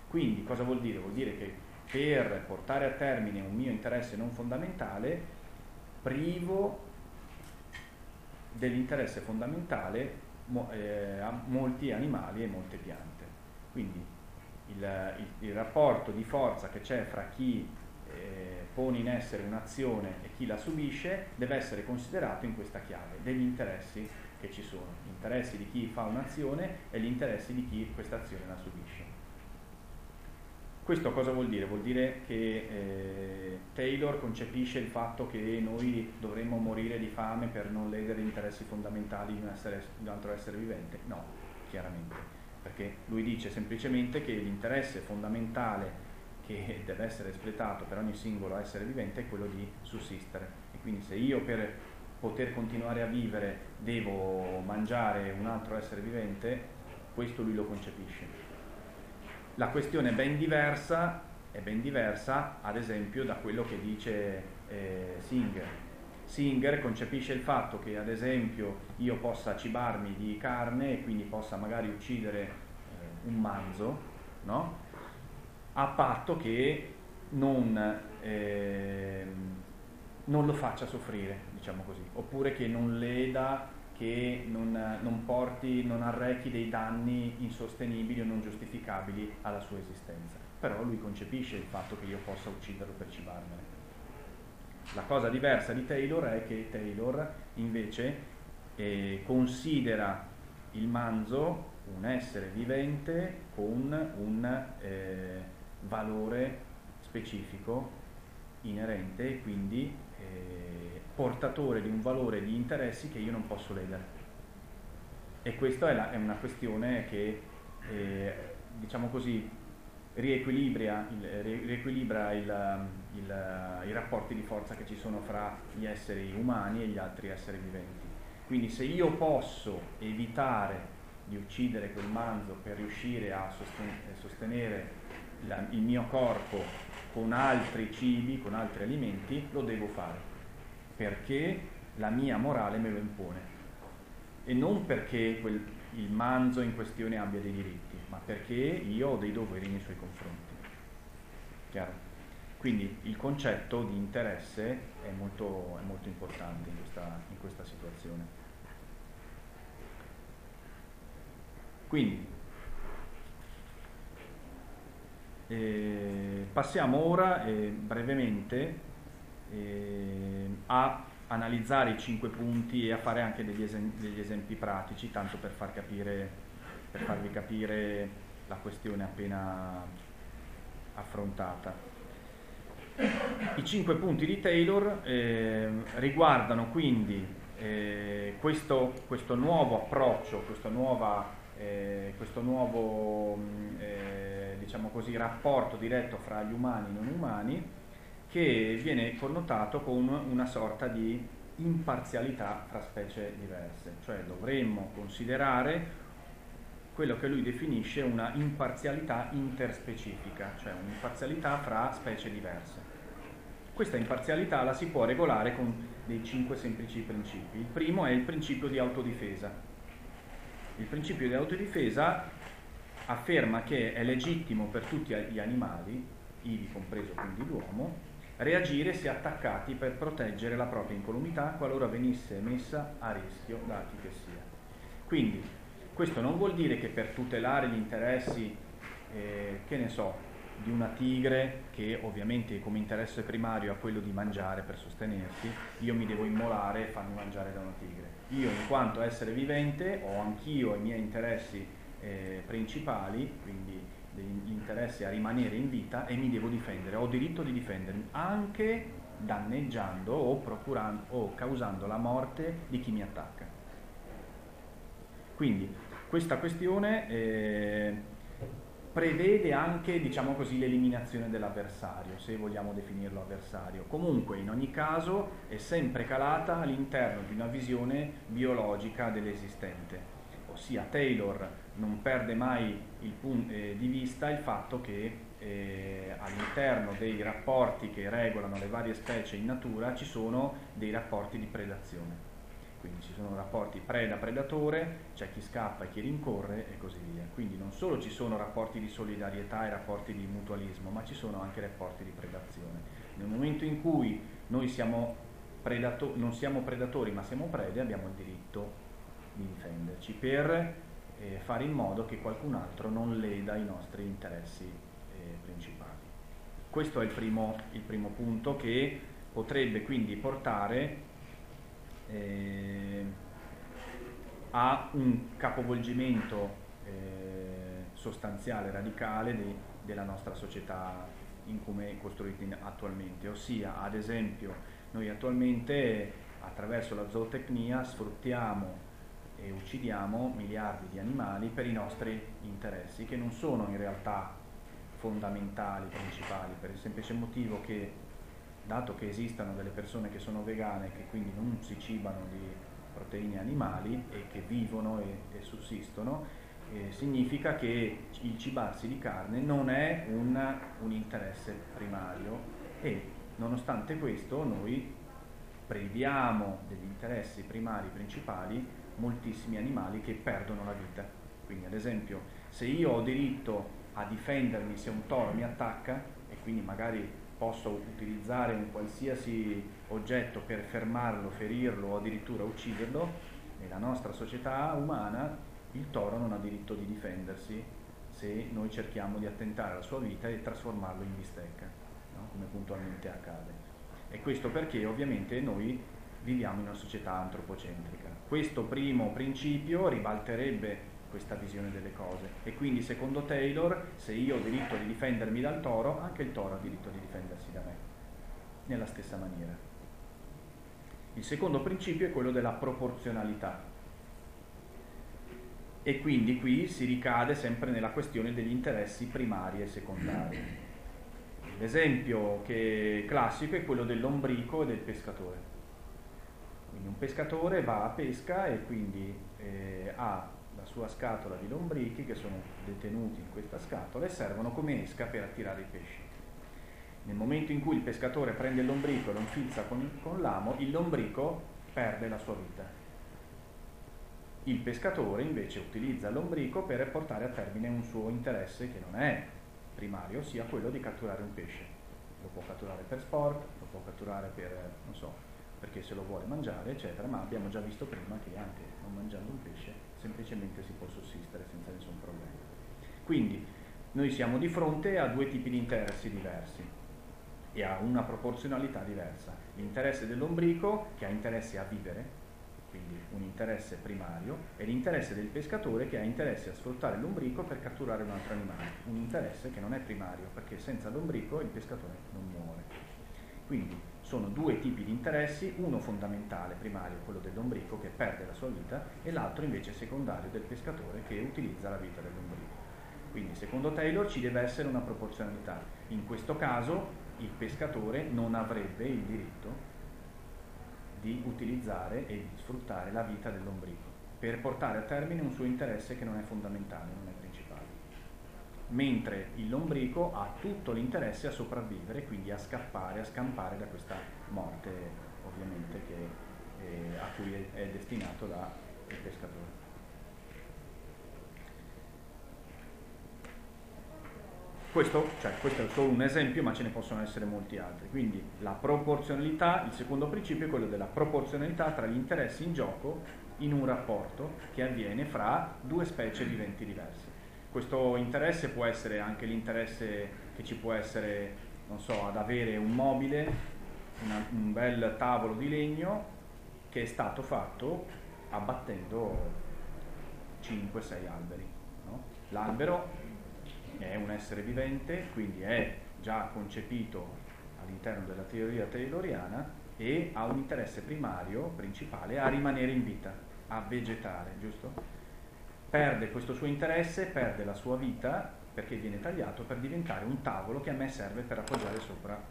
Quindi cosa vuol dire? Vuol dire che per portare a termine un mio interesse non fondamentale, privo dell'interesse fondamentale a molti animali e molte piante. Quindi il rapporto di forza che c'è fra chi pone in essere un'azione e chi la subisce deve essere considerato in questa chiave degli interessi che ci sono, gli interessi di chi fa un'azione e gli interessi di chi questa azione la subisce. Questo cosa vuol dire? Vuol dire che Taylor concepisce il fatto che noi dovremmo morire di fame per non ledere gli interessi fondamentali di un altro essere vivente? No, chiaramente, perché lui dice semplicemente che l'interesse fondamentale che deve essere espletato per ogni singolo essere vivente è quello di sussistere, e quindi se io per poter continuare a vivere devo mangiare un altro essere vivente, questo lui lo concepisce. La questione è ben diversa ad esempio da quello che dice Singer. Singer concepisce il fatto che ad esempio io possa cibarmi di carne e quindi possa magari uccidere un manzo, no? A patto che non lo faccia soffrire, diciamo così, oppure che non leda, che non arrechi dei danni insostenibili o non giustificabili alla sua esistenza. Però lui concepisce il fatto che io possa ucciderlo per cibarmene. La cosa diversa di Taylor è che Taylor invece considera il manzo un essere vivente con un valore specifico inerente e quindi portatore di un valore di interessi che io non posso ledere, e questa è una questione che diciamo così riequilibra i rapporti di forza che ci sono fra gli esseri umani e gli altri esseri viventi. Quindi se io posso evitare di uccidere quel manzo per riuscire a sostenere il mio corpo con altri cibi, con altri alimenti, lo devo fare perché la mia morale me lo impone, e non perché il manzo in questione abbia dei diritti, ma perché io ho dei doveri nei suoi confronti. Chiaro? Quindi il concetto di interesse è molto importante in questa situazione. Quindi passiamo ora brevemente a analizzare i 5 punti e a fare anche degli esempi pratici, tanto per farvi capire la questione appena affrontata. I 5 punti di Taylor riguardano quindi questo nuovo approccio, questo nuovo diciamo così rapporto diretto fra gli umani e non umani, che viene connotato con una sorta di imparzialità fra specie diverse, cioè dovremmo considerare quello che lui definisce una imparzialità interspecifica, cioè un'imparzialità fra specie diverse. Questa imparzialità la si può regolare con dei 5 semplici principi. Il primo è il principio di autodifesa. Il principio di autodifesa afferma che è legittimo per tutti gli animali, ivi compreso quindi l'uomo, reagire se attaccati per proteggere la propria incolumità qualora venisse messa a rischio da chi che sia. Quindi questo non vuol dire che per tutelare gli interessi di una tigre, che ovviamente come interesse primario ha quello di mangiare per sostenersi, io mi devo immolare e farmi mangiare da una tigre. Io in quanto essere vivente ho anch'io i miei interessi principali, quindi degli interessi a rimanere in vita, e mi devo difendere, ho diritto di difendermi anche danneggiando o causando la morte di chi mi attacca. Quindi questa questione prevede anche, diciamo così, l'eliminazione dell'avversario, se vogliamo definirlo avversario. Comunque in ogni caso è sempre calata all'interno di una visione biologica dell'esistente, ossia Taylor non perde mai di vista il fatto che all'interno dei rapporti che regolano le varie specie in natura ci sono dei rapporti di predazione. Quindi ci sono rapporti preda-predatore, c'è chi scappa e chi rincorre e così via. Quindi non solo ci sono rapporti di solidarietà e rapporti di mutualismo, ma ci sono anche rapporti di predazione. Nel momento in cui noi non siamo predatori ma siamo prede, abbiamo il diritto di difenderci per fare in modo che qualcun altro non leda i nostri interessi principali. Questo è il primo punto, che potrebbe quindi portare a un capovolgimento sostanziale, radicale della nostra società in come è costruita attualmente, ossia ad esempio noi attualmente attraverso la zootecnia sfruttiamo e uccidiamo miliardi di animali per i nostri interessi, che non sono in realtà fondamentali, principali, per il semplice motivo che, dato che esistono delle persone che sono vegane, che quindi non si cibano di proteine animali e che vivono e sussistono, significa che il cibarsi di carne non è un interesse primario, e nonostante questo noi priviamo degli interessi primari principali moltissimi animali che perdono la vita. Quindi ad esempio, se io ho diritto a difendermi se un toro mi attacca, e quindi magari posso utilizzare un qualsiasi oggetto per fermarlo, ferirlo o addirittura ucciderlo, nella nostra società umana il toro non ha diritto di difendersi se noi cerchiamo di attentare alla sua vita e trasformarlo in bistecca, no? Come puntualmente accade. E questo perché ovviamente noi viviamo in una società antropocentrica. Questo primo principio ribalterebbe questa visione delle cose, e quindi secondo Taylor, se io ho diritto di difendermi dal toro, anche il toro ha diritto di difendersi da me nella stessa maniera. Il secondo principio è quello della proporzionalità, e quindi qui si ricade sempre nella questione degli interessi primari e secondari. L'esempio che classico è quello dell'ombrico e del pescatore. Quindi un pescatore va a pesca e quindi ha la sua scatola di lombrichi che sono detenuti in questa scatola e servono come esca per attirare i pesci. Nel momento in cui il pescatore prende il lombrico e lo infilza con l'amo, il lombrico perde la sua vita. Il pescatore invece utilizza il lombrico per portare a termine un suo interesse che non è primario, ossia quello di catturare un pesce. Lo può catturare per sport, lo può catturare per, non so, perché se lo vuole mangiare, eccetera, ma abbiamo già visto prima che anche non mangiando un pesce semplicemente si può sussistere senza nessun problema. Quindi noi siamo di fronte a due tipi di interessi diversi e a una proporzionalità diversa. L'interesse dell'ombrico, che ha interesse a vivere, quindi un interesse primario, e l'interesse del pescatore, che ha interesse a sfruttare l'ombrico per catturare un altro animale, un interesse che non è primario, perché senza l'ombrico il pescatore non muore. Quindi sono due tipi di interessi, uno fondamentale, primario, quello dell'ombrico che perde la sua vita, e l'altro invece secondario del pescatore che utilizza la vita dell'ombrico. Quindi secondo Taylor ci deve essere una proporzionalità. In questo caso il pescatore non avrebbe il diritto di utilizzare e di sfruttare la vita dell'ombrico per portare a termine un suo interesse che non è fondamentale, non è principale. Mentre il lombrico ha tutto l'interesse a sopravvivere, quindi a scappare, a scampare da questa morte ovviamente a cui è destinato il pescatore. Questo è solo un esempio, ma ce ne possono essere molti altri. Quindi la proporzionalità, il secondo principio è quello della proporzionalità tra gli interessi in gioco in un rapporto che avviene fra due specie viventi diverse. Questo interesse può essere anche l'interesse che ci può essere, non so, ad avere un mobile, un bel tavolo di legno che è stato fatto abbattendo 5-6 alberi, no? L'albero è un essere vivente, quindi è già concepito all'interno della teoria tayloriana e ha un interesse primario, principale, a rimanere in vita, a vegetare, giusto? Perde questo suo interesse, perde la sua vita perché viene tagliato per diventare un tavolo che a me serve per appoggiare sopra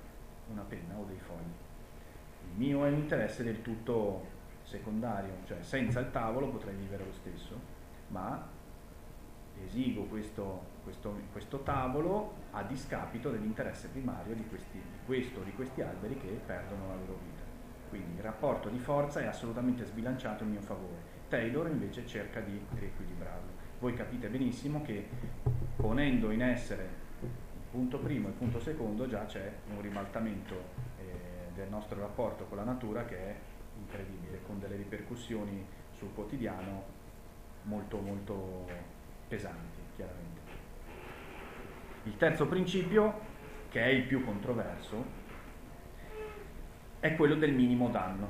una penna o dei fogli. Il mio è un interesse del tutto secondario, cioè senza il tavolo potrei vivere lo stesso, ma esigo questo tavolo a discapito dell'interesse primario di questi alberi che perdono la loro vita. Quindi il rapporto di forza è assolutamente sbilanciato in mio favore. Taylor invece cerca di riequilibrarlo. Voi capite benissimo che ponendo in essere il punto primo e il punto secondo già c'è un ribaltamento del nostro rapporto con la natura che è incredibile, con delle ripercussioni sul quotidiano molto molto pesanti, chiaramente. Il terzo principio, che è il più controverso, è quello del minimo danno.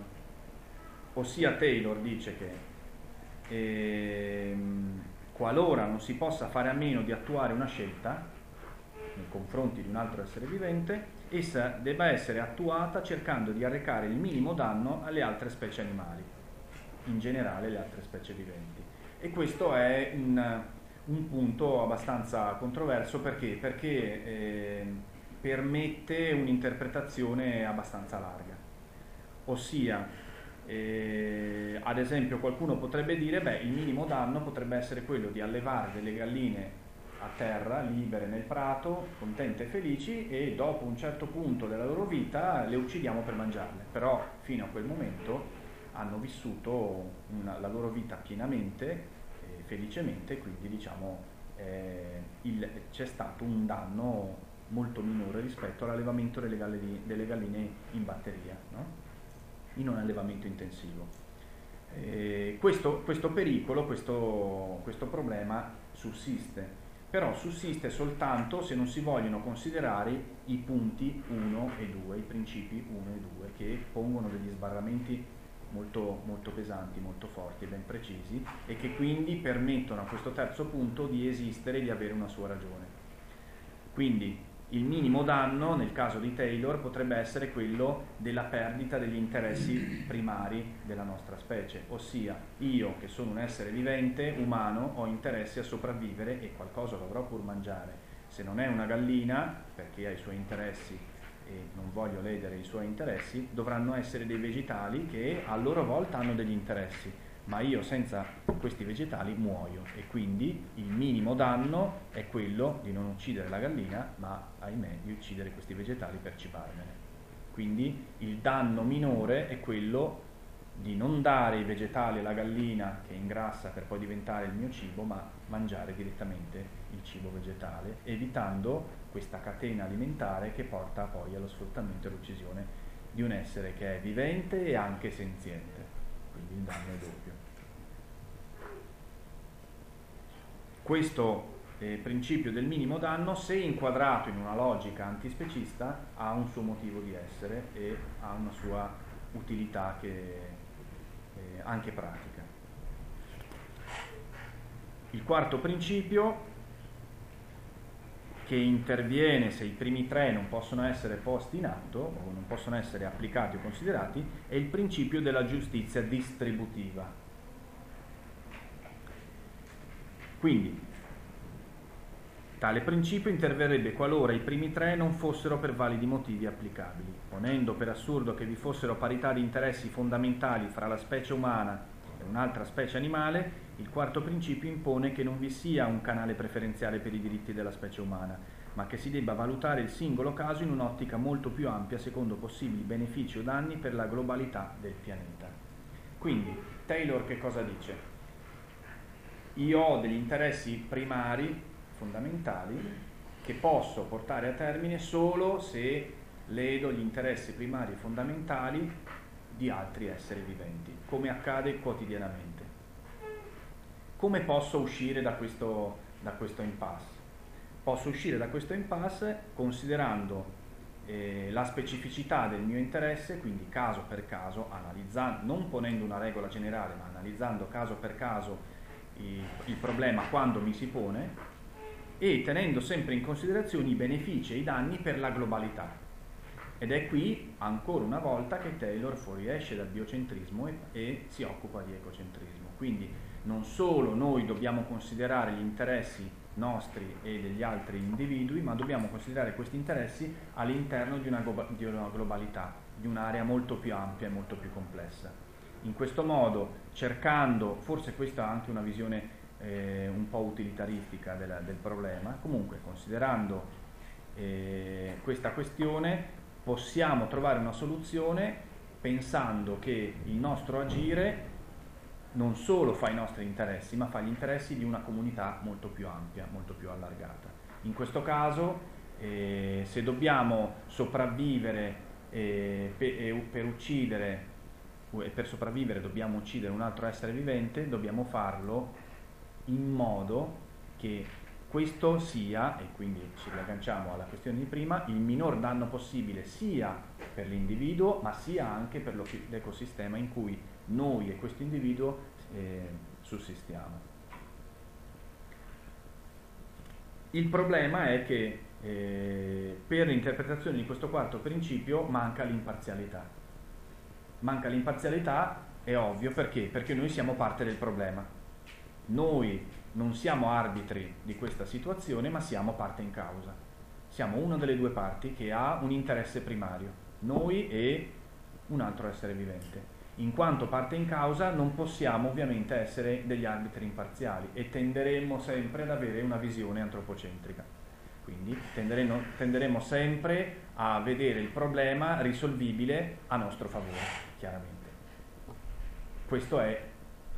Ossia Taylor dice che qualora non si possa fare a meno di attuare una scelta, nei confronti di un altro essere vivente, essa debba essere attuata cercando di arrecare il minimo danno alle altre specie animali, in generale le altre specie viventi. E questo è un punto abbastanza controverso perché permette un'interpretazione abbastanza larga, ossia... ad esempio qualcuno potrebbe dire il minimo danno potrebbe essere quello di allevare delle galline a terra, libere nel prato, contente e felici, e dopo un certo punto della loro vita le uccidiamo per mangiarle, però fino a quel momento hanno vissuto la loro vita pienamente e felicemente, quindi c'è stato un danno molto minore rispetto all'allevamento delle galline in batteria, no? In un allevamento intensivo. Questo pericolo, questo problema sussiste, però sussiste soltanto se non si vogliono considerare i punti 1 e 2, i principi 1 e 2, che pongono degli sbarramenti molto, molto pesanti, molto forti e ben precisi, e che quindi permettono a questo terzo punto di esistere e di avere una sua ragione. Quindi, il minimo danno, nel caso di Taylor, potrebbe essere quello della perdita degli interessi primari della nostra specie, ossia io, che sono un essere vivente, umano, ho interessi a sopravvivere e qualcosa dovrò pur mangiare. Se non è una gallina, perché ha i suoi interessi e non voglio ledere i suoi interessi, dovranno essere dei vegetali che a loro volta hanno degli interessi, ma io senza questi vegetali muoio, e quindi il minimo danno è quello di non uccidere la gallina, ma ahimè di uccidere questi vegetali per cibarmene. Quindi il danno minore è quello di non dare i vegetali alla gallina che ingrassa per poi diventare il mio cibo, ma mangiare direttamente il cibo vegetale, evitando questa catena alimentare che porta poi allo sfruttamento e all'uccisione di un essere che è vivente e anche senziente. Quindi il danno è doppio. Questo principio del minimo danno, se inquadrato in una logica antispecista, ha un suo motivo di essere e ha una sua utilità anche pratica. Il quarto principio, che interviene se i primi tre non possono essere posti in atto o non possono essere applicati o considerati, è il principio della giustizia distributiva. Quindi, tale principio interverrebbe qualora i primi tre non fossero per validi motivi applicabili, ponendo per assurdo che vi fossero parità di interessi fondamentali fra la specie umana e un'altra specie animale. Il quarto principio impone che non vi sia un canale preferenziale per i diritti della specie umana, ma che si debba valutare il singolo caso in un'ottica molto più ampia secondo possibili benefici o danni per la globalità del pianeta. Quindi, Taylor che cosa dice? Io ho degli interessi primari, fondamentali, che posso portare a termine solo se ledo gli interessi primari e fondamentali di altri esseri viventi, come accade quotidianamente. Come posso uscire da questo impasse? Posso uscire da questo impasse considerando la specificità del mio interesse, quindi caso per caso, analizzando, non ponendo una regola generale, ma analizzando caso per caso il problema quando mi si pone, e tenendo sempre in considerazione i benefici e i danni per la globalità. Ed è qui, ancora una volta, che Taylor fuoriesce dal biocentrismo e si occupa di ecocentrismo. Quindi, non solo noi dobbiamo considerare gli interessi nostri e degli altri individui, ma dobbiamo considerare questi interessi all'interno di una globalità, di un'area molto più ampia e molto più complessa. In questo modo, cercando, forse questa è anche una visione un po' utilitaristica del problema, comunque considerando questa questione possiamo trovare una soluzione pensando che il nostro agire non solo fa i nostri interessi, ma fa gli interessi di una comunità molto più ampia, molto più allargata. In questo caso, se dobbiamo sopravvivere per sopravvivere dobbiamo uccidere un altro essere vivente, dobbiamo farlo in modo che questo sia, e quindi ci riagganciamo alla questione di prima, il minor danno possibile sia per l'individuo, ma sia anche per l'ecosistema in cui noi e questo individuo sussistiamo. Il problema è che Per interpretazione di questo quarto principio manca l'imparzialità. Manca l'imparzialità, è ovvio, perché? Perché noi siamo parte del problema. Noi non siamo arbitri di questa situazione, ma siamo parte in causa. Siamo una delle due parti che ha un interesse primario, noi e un altro essere vivente. In quanto parte in causa non possiamo ovviamente essere degli arbitri imparziali e tenderemo sempre ad avere una visione antropocentrica. Quindi tenderemo sempre a vedere il problema risolvibile a nostro favore, chiaramente. Questo è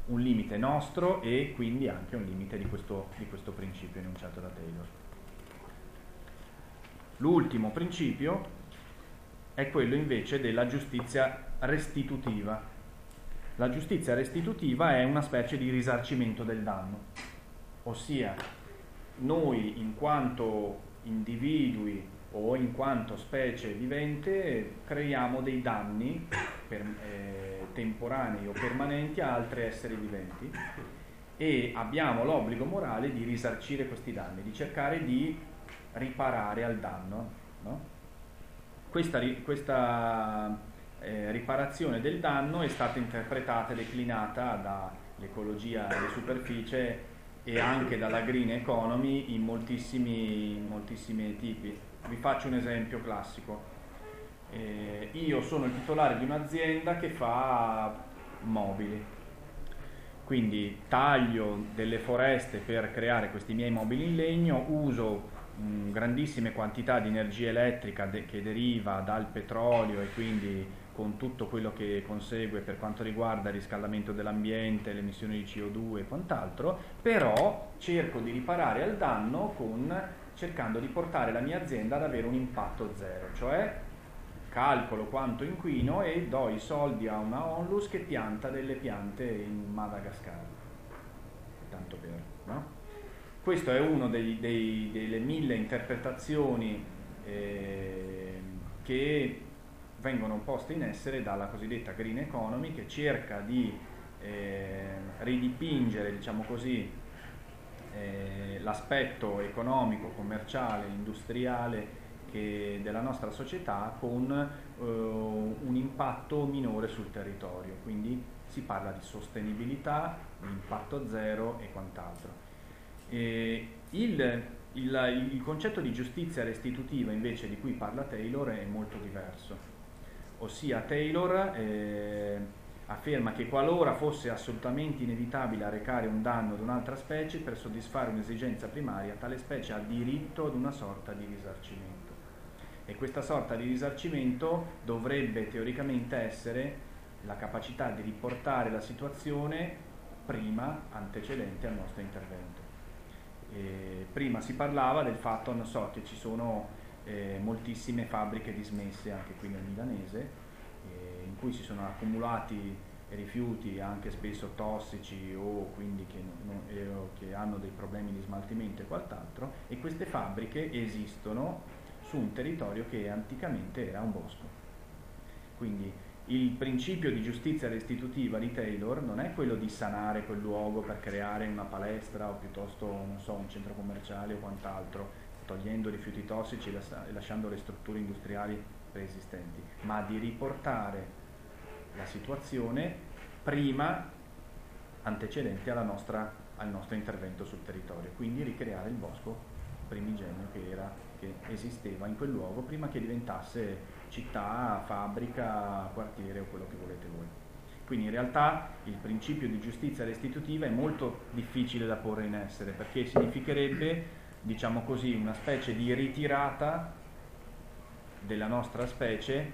un limite nostro e quindi anche un limite di questo principio enunciato da Taylor. L'ultimo principio è quello invece della giustizia restitutiva. La giustizia restitutiva è una specie di risarcimento del danno, ossia noi in quanto individui o in quanto specie vivente creiamo dei danni temporanei o permanenti a altri esseri viventi e abbiamo l'obbligo morale di risarcire questi danni, di cercare di riparare al danno, no? Questa riparazione del danno è stata interpretata e declinata dall'ecologia di superficie e anche dalla green economy in moltissimi tipi. Vi faccio un esempio classico. Io sono il titolare di un'azienda che fa mobili, quindi taglio delle foreste per creare questi miei mobili in legno, uso grandissime quantità di energia elettrica che deriva dal petrolio e quindi con tutto quello che consegue per quanto riguarda il riscaldamento dell'ambiente, l'emissione di CO2 e quant'altro, però cerco di riparare al danno cercando di portare la mia azienda ad avere un impatto zero, cioè calcolo quanto inquino e do i soldi a una onlus che pianta delle piante in Madagascar, tanto per, no? Questo è uno delle 1000 interpretazioni che vengono poste in essere dalla cosiddetta green economy, che cerca di ridipingere, diciamo così, l'aspetto economico, commerciale, industriale della nostra società con un impatto minore sul territorio. Quindi si parla di sostenibilità, di impatto zero e quant'altro. Il concetto di giustizia restitutiva invece di cui parla Taylor è molto diverso. Ossia Taylor afferma che qualora fosse assolutamente inevitabile arrecare un danno ad un'altra specie per soddisfare un'esigenza primaria, tale specie ha diritto ad una sorta di risarcimento. E questa sorta di risarcimento dovrebbe teoricamente essere la capacità di riportare la situazione prima antecedente al nostro intervento. E prima si parlava del fatto, non so, che ci sono moltissime fabbriche dismesse anche qui nel milanese, in cui si sono accumulati rifiuti anche spesso tossici o quindi che hanno dei problemi di smaltimento e quant'altro, e queste fabbriche esistono su un territorio che anticamente era un bosco. Quindi il principio di giustizia restitutiva di Taylor non è quello di sanare quel luogo per creare una palestra o piuttosto, non so, un centro commerciale o quant'altro, togliendo rifiuti tossici e lasciando le strutture industriali preesistenti, ma di riportare la situazione prima antecedente al nostro intervento sul territorio, quindi ricreare il bosco primigenio che esisteva in quel luogo prima che diventasse città, fabbrica, quartiere o quello che volete voi. Quindi in realtà il principio di giustizia restitutiva è molto difficile da porre in essere, perché significherebbe, diciamo così, una specie di ritirata della nostra specie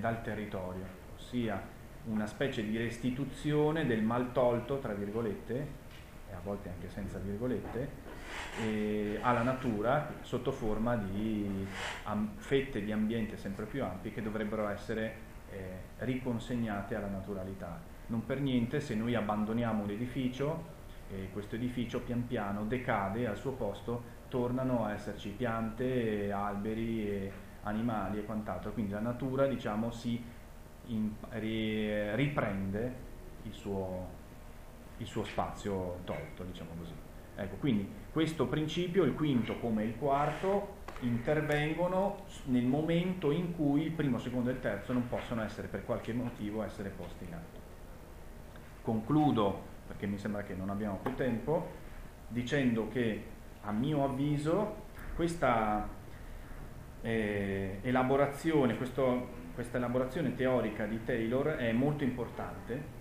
dal territorio, ossia una specie di restituzione del mal tolto, tra virgolette, e a volte anche senza virgolette, alla natura sotto forma di fette di ambiente sempre più ampie che dovrebbero essere riconsegnate alla naturalità. Non per niente, se noi abbandoniamo un edificio, e questo edificio pian piano decade al suo posto, tornano a esserci piante, alberi, animali e quant'altro, quindi la natura, diciamo, si riprende il suo spazio tolto, diciamo così. Ecco, quindi questo principio, il quinto come il quarto, intervengono nel momento in cui il primo, il secondo e il terzo non possono essere per qualche motivo essere posti in atto. Concludo, perché mi sembra che non abbiamo più tempo, dicendo che a mio avviso questa elaborazione, questa elaborazione teorica di Taylor è molto importante,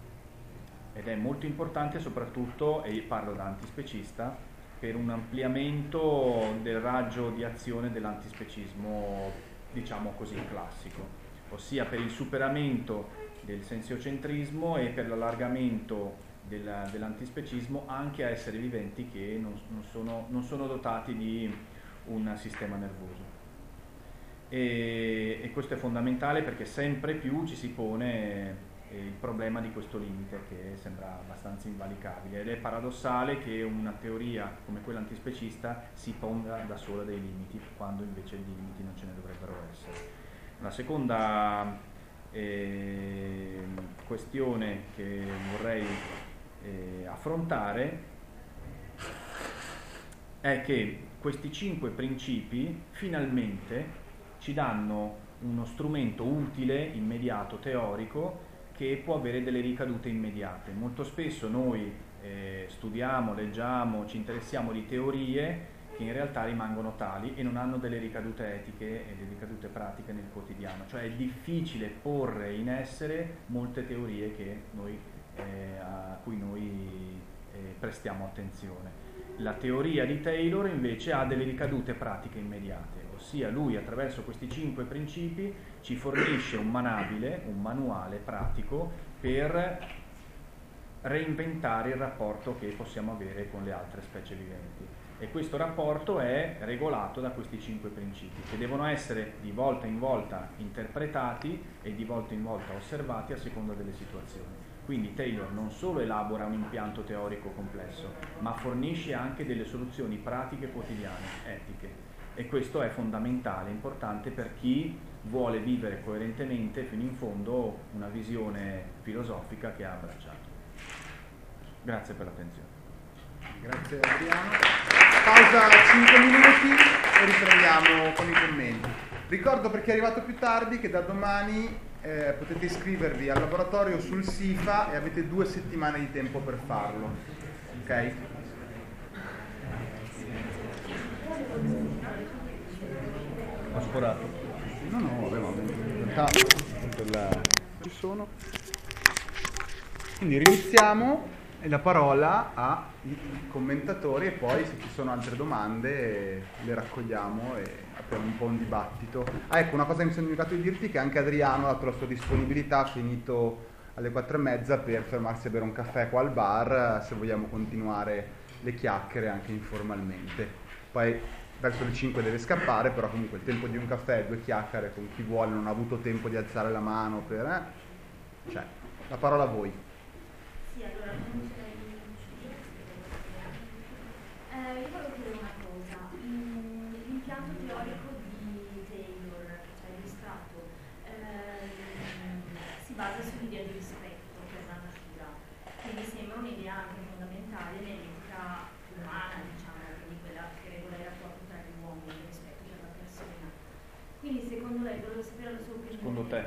ed è molto importante soprattutto, e parlo da antispecista, per un ampliamento del raggio di azione dell'antispecismo, diciamo così, classico, ossia per il superamento del sensiocentrismo e per l'allargamento dell'antispecismo anche a esseri viventi che non sono dotati di un sistema nervoso. E questo è fondamentale, perché sempre più ci si pone il problema di questo limite che sembra abbastanza invalicabile, ed è paradossale che una teoria come quella antispecista si ponga da sola dei limiti, quando invece di limiti non ce ne dovrebbero essere. La seconda questione che vorrei affrontare è che questi 5 principi finalmente ci danno uno strumento utile, immediato, teorico, che può avere delle ricadute immediate. Molto spesso noi studiamo, leggiamo, ci interessiamo di teorie che in realtà rimangono tali e non hanno delle ricadute etiche e delle ricadute pratiche nel quotidiano, cioè è difficile porre in essere molte teorie che noi, a cui noi prestiamo attenzione. La teoria di Taylor invece ha delle ricadute pratiche immediate, ossia lui attraverso questi 5 principi ci fornisce un manabile, un manuale pratico per reinventare il rapporto che possiamo avere con le altre specie viventi, e questo rapporto è regolato da questi 5 principi che devono essere di volta in volta interpretati e di volta in volta osservati a seconda delle situazioni. Quindi Taylor non solo elabora un impianto teorico complesso, ma fornisce anche delle soluzioni pratiche quotidiane, etiche. E questo è fondamentale, importante per chi vuole vivere coerentemente fino in fondo una visione filosofica che ha abbracciato. Grazie per l'attenzione. Grazie Adriano. Pausa 5 minuti e riprendiamo con i commenti. Ricordo, per chi è arrivato più tardi, che da domani potete iscrivervi al laboratorio sul SIFA e avete 2 settimane di tempo per farlo. Ok? Ho sporato. No, vabbè. In realtà ci sono. Quindi riniziamo e la parola ai commentatori, e poi se ci sono altre domande le raccogliamo e un po' un dibattito. Ecco, una cosa che mi sono dimenticato di dirti, che anche Adriano ha dato la sua disponibilità, finito alle 4:30, per fermarsi a bere un caffè qua al bar, se vogliamo continuare le chiacchiere anche informalmente. Poi verso le 5 deve scappare, però comunque il tempo di un caffè, 2 chiacchiere con chi vuole, non ha avuto tempo di alzare la mano per... Cioè, la parola a voi. Sì, allora io volevo dire una cosa. L'impianto teorico di Taylor, che hai illustrato, si basa sull'idea di rispetto per la natura, che mi sembra un'idea anche fondamentale nell'etica umana, diciamo, quindi quella che regola il rapporto tra gli uomini, il rispetto per la persona. Quindi secondo lei, volevo sapere la sua opinione. Secondo te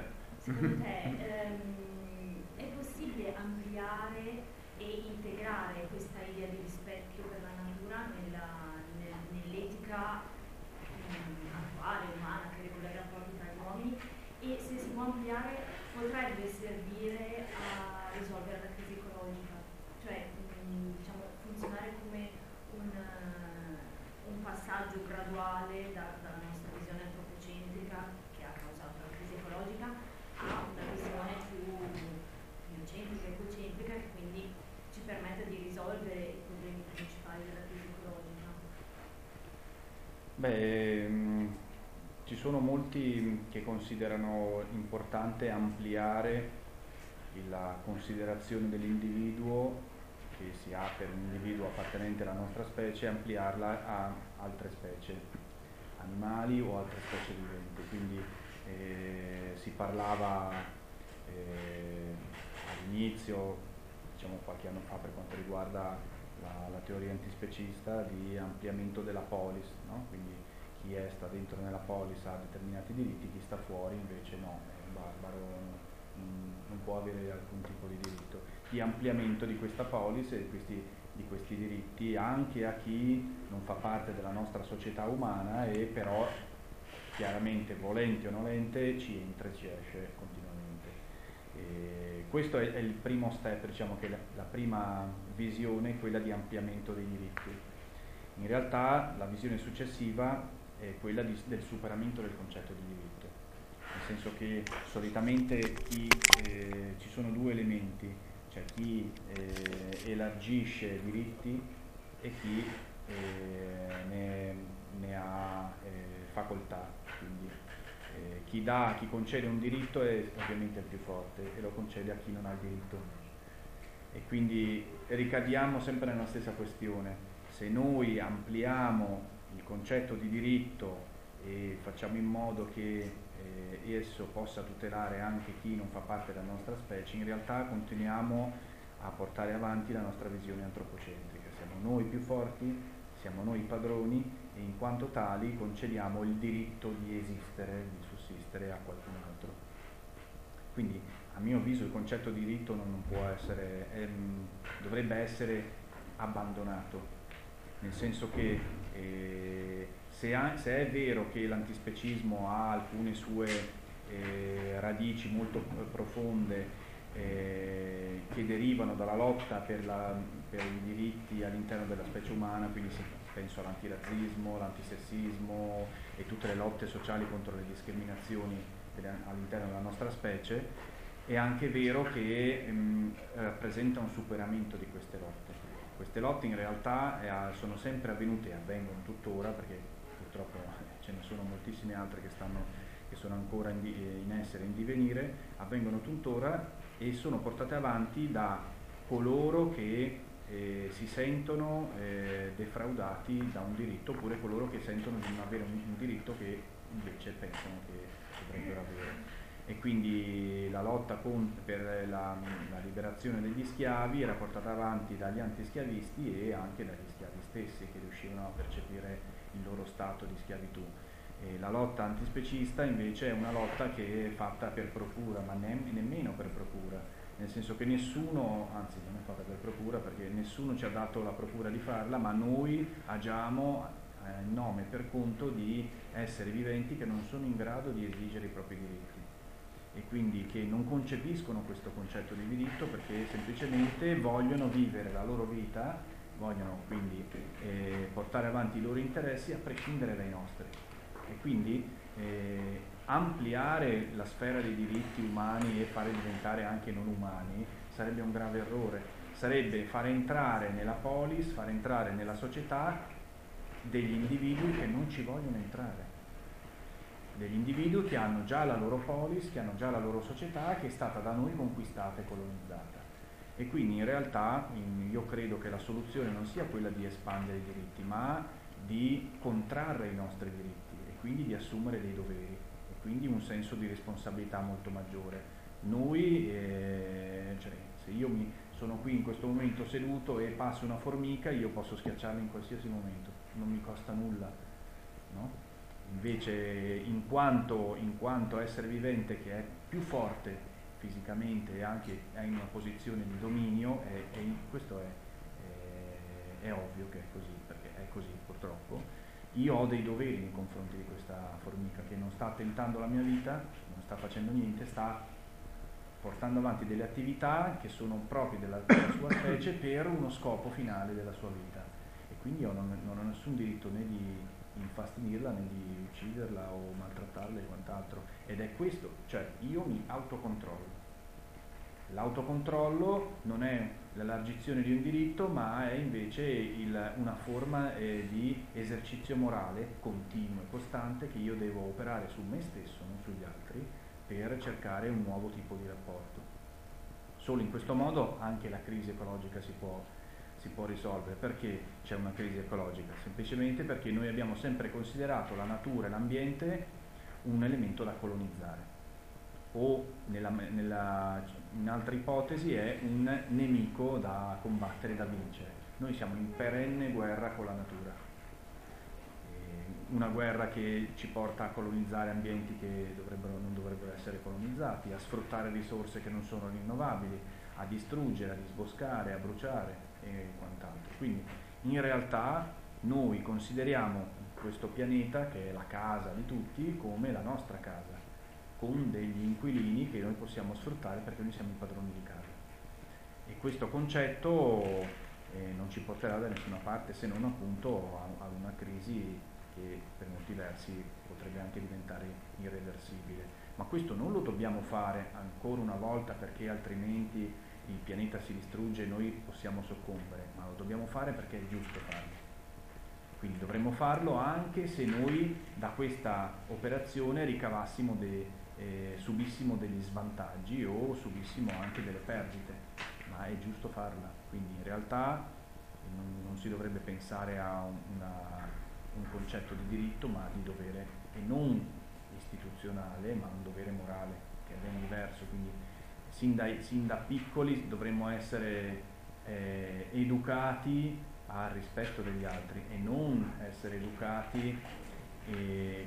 è possibile ampliare e integrare questa idea di rispetto per la natura nell'etica attuale, umana, che regola i rapporti tra gli uomini, e se si può ampliare potrebbe servire a risolvere la crisi ecologica, cioè diciamo funzionare come un passaggio graduale dalla nostra visione antropocentrica, che ha causato la crisi ecologica, a una visione più ecocentrica, che quindi ci permette di risolvere i problemi principali della crisi ecologica. Beh, ci sono molti che considerano importante ampliare la considerazione dell'individuo che si ha per un individuo appartenente alla nostra specie, ampliarla a altre specie animali o altre specie viventi. Quindi si parlava all'inizio, diciamo qualche anno fa, per quanto riguarda la teoria antispecista di ampliamento della polis, no? Quindi chi è, sta dentro nella polis ha determinati diritti, chi sta fuori invece no, è un barbaro, non può avere alcun tipo di diritto, di ampliamento di questa polis e di questi diritti anche a chi non fa parte della nostra società umana e però chiaramente, volente o nolente, ci entra e ci esce continuamente. E questo è il primo step, diciamo che la prima visione è quella di ampliamento dei diritti. In realtà la visione successiva è quella del superamento del concetto di diritto, nel senso che solitamente ci sono due elementi, cioè chi elargisce diritti e chi ne ha facoltà. Quindi chi concede un diritto è ovviamente il più forte e lo concede a chi non ha il diritto, e quindi ricadiamo sempre nella stessa questione: se noi ampliamo il concetto di diritto e facciamo in modo che esso possa tutelare anche chi non fa parte della nostra specie, in realtà continuiamo a portare avanti la nostra visione antropocentrica, siamo noi più forti, siamo noi padroni e in quanto tali concediamo il diritto di esistere, di sussistere a qualcun altro. Quindi a mio avviso il concetto di diritto non può essere, dovrebbe essere abbandonato, nel senso che se è vero che l'antispecismo ha alcune sue radici molto profonde che derivano dalla lotta per i diritti all'interno della specie umana, quindi penso all'antirazzismo, l'antisessismo e tutte le lotte sociali contro le discriminazioni all'interno della nostra specie, è anche vero che rappresenta un superamento di queste lotte. Queste lotte in realtà sono sempre avvenute e avvengono tuttora, perché purtroppo ce ne sono moltissime altre che sono ancora in essere, in divenire, avvengono tuttora e sono portate avanti da coloro che si sentono defraudati da un diritto, oppure coloro che sentono di non avere un diritto che invece pensano che dovrebbero avere. E quindi la lotta per la liberazione degli schiavi era portata avanti dagli antischiavisti e anche dagli schiavi stessi, che riuscivano a percepire il loro stato di schiavitù. E la lotta antispecista invece è una lotta che è fatta per procura, ma nemmeno per procura, nel senso che nessuno, anzi non è fatta per procura perché nessuno ci ha dato la procura di farla, ma noi agiamo in nome per conto di esseri viventi che non sono in grado di esigere i propri diritti e quindi che non concepiscono questo concetto di diritto, perché semplicemente vogliono vivere la loro vita, vogliono quindi portare avanti i loro interessi a prescindere dai nostri. E quindi ampliare la sfera dei diritti umani e fare diventare anche non umani sarebbe un grave errore, sarebbe fare entrare nella polis, fare entrare nella società degli individui che non ci vogliono entrare, degli individui che hanno già la loro polis, che hanno già la loro società, che è stata da noi conquistata e colonizzata. E quindi in realtà io credo che la soluzione non sia quella di espandere i diritti, ma di contrarre i nostri diritti, quindi di assumere dei doveri e quindi un senso di responsabilità molto maggiore. Noi, cioè, se io mi sono qui in questo momento seduto e passo una formica, io posso schiacciarla in qualsiasi momento, non mi costa nulla, no? Invece in quanto essere vivente che è più forte fisicamente e anche è in una posizione di dominio, questo è ovvio che è così, perché è così purtroppo. Io ho dei doveri nei confronti di questa formica che non sta tentando la mia vita, non sta facendo niente, sta portando avanti delle attività che sono proprie della sua specie per uno scopo finale della sua vita. E quindi io non ho nessun diritto né di infastidirla né di ucciderla o maltrattarla e quant'altro. Ed è questo, cioè io mi autocontrollo. L'autocontrollo non è l'elargizione di un diritto, ma è invece una forma di esercizio morale continuo e costante che io devo operare su me stesso, non sugli altri, per cercare un nuovo tipo di rapporto. Solo in questo modo anche la crisi ecologica si può risolvere. Perché c'è una crisi ecologica? Semplicemente perché noi abbiamo sempre considerato la natura e l'ambiente un elemento da colonizzare. o in altre ipotesi è un nemico da combattere, da vincere. Noi siamo in perenne guerra con la natura, una guerra che ci porta a colonizzare ambienti che non dovrebbero essere colonizzati, a sfruttare risorse che non sono rinnovabili, a distruggere, a disboscare, a bruciare e quant'altro. Quindi in realtà noi consideriamo questo pianeta, che è la casa di tutti, come la nostra casa, con degli inquilini che noi possiamo sfruttare perché noi siamo i padroni di casa. E questo concetto non ci porterà da nessuna parte, se non appunto a una crisi che per molti versi potrebbe anche diventare irreversibile. Ma questo non lo dobbiamo fare ancora una volta perché altrimenti il pianeta si distrugge e noi possiamo soccombere, ma lo dobbiamo fare perché è giusto farlo. Quindi dovremmo farlo anche se noi da questa operazione ricavassimo subissimo degli svantaggi o subissimo anche delle perdite, ma è giusto farla. Quindi in realtà non si dovrebbe pensare a un concetto di diritto, ma di dovere, e non istituzionale, ma un dovere morale, che è ben diverso. Quindi sin da piccoli dovremmo essere educati al rispetto degli altri e non essere educati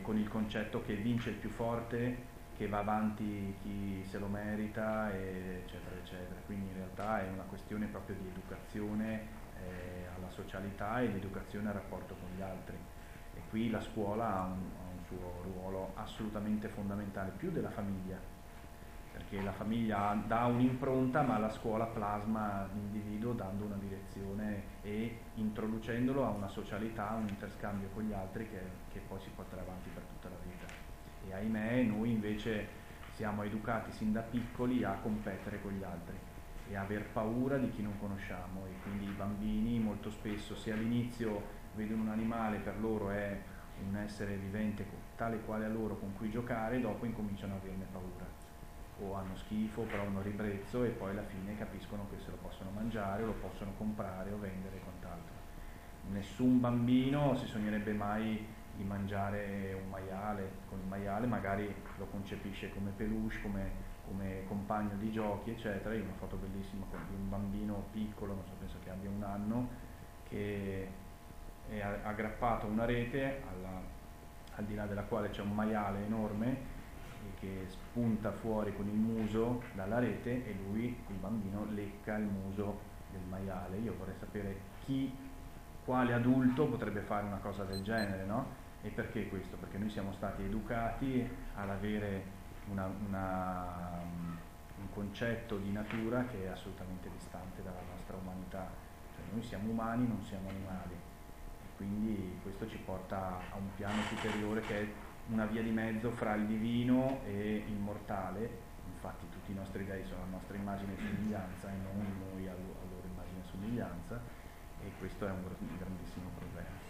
con il concetto che vince il più forte, che va avanti chi se lo merita, eccetera eccetera. Quindi in realtà è una questione proprio di educazione alla socialità e di educazione al rapporto con gli altri, e qui la scuola ha un suo ruolo assolutamente fondamentale, più della famiglia, perché la famiglia dà un'impronta, ma la scuola plasma l'individuo dando una direzione e introducendolo a una socialità, a un interscambio con gli altri che poi si porterà avanti per tutta la vita. E ahimè noi invece siamo educati sin da piccoli a competere con gli altri e a aver paura di chi non conosciamo, e quindi i bambini molto spesso, se all'inizio vedono un animale, per loro è un essere vivente tale quale a loro, con cui giocare, dopo incominciano a averne paura, o hanno schifo, provano ribrezzo, e poi alla fine capiscono che se lo possono mangiare, o lo possono comprare o vendere e quant'altro. Nessun bambino si sognerebbe mai di mangiare un maiale, con il maiale magari lo concepisce come peluche, come compagno di giochi, eccetera. Io ho una foto bellissima di un bambino piccolo, non so, penso che abbia 1 anno, che è aggrappato a una rete, al di là della quale c'è un maiale enorme, che spunta fuori con il muso dalla rete, e lui, il bambino, lecca il muso del maiale. Io vorrei sapere quale adulto potrebbe fare una cosa del genere, no? E perché questo? Perché noi siamo stati educati ad avere un concetto di natura che è assolutamente distante dalla nostra umanità. Cioè noi siamo umani, non siamo animali, e quindi questo ci porta a un piano superiore che è una via di mezzo fra il divino e il mortale. Infatti tutti i nostri dei sono la nostra immagine e somiglianza, e non noi alla loro immagine e somiglianza, e questo è un grandissimo problema.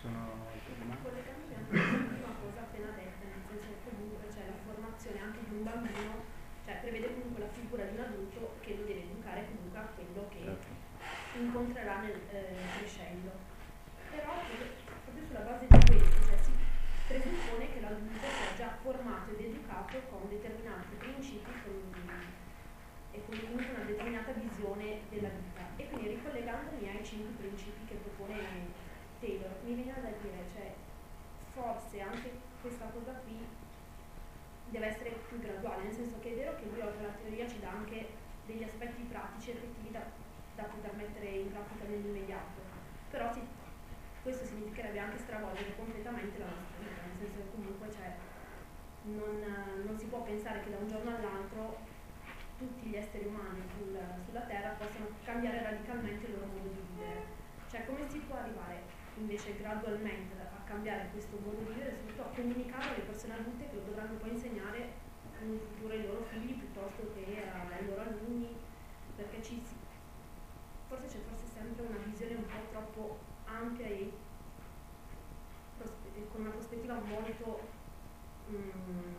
Collegandomi anche all'ultima cosa appena detta, nel senso che comunque c'è la formazione anche di un bambino, cioè prevede comunque la figura di un adulto che lo deve educare comunque a quello che incontrerà nel crescendo. Però proprio sulla base di questo, cioè si presuppone che l'adulto sia già formato ed educato con determinati principi e con comunque una determinata visione della vita. E quindi, ricollegandomi ai 5 principi che propone Taylor, mi viene da dire, cioè, forse anche questa cosa qui deve essere più graduale, nel senso che è vero che lui, oltre alla teoria, ci dà anche degli aspetti pratici effettivi da poter mettere in pratica nell'immediato, però questo significherebbe anche stravolgere completamente la nostra vita, nel senso che comunque, cioè, non si può pensare che da un giorno all'altro tutti gli esseri umani sulla Terra possano cambiare radicalmente il loro modo di vivere. Cioè, come si può arrivare invece gradualmente a cambiare questo modo di vivere, soprattutto a comunicarlo alle persone adulte che lo dovranno poi insegnare in futuro ai loro figli piuttosto che ai loro alunni, perché forse c'è sempre una visione un po' troppo anche con una prospettiva molto, diciamo,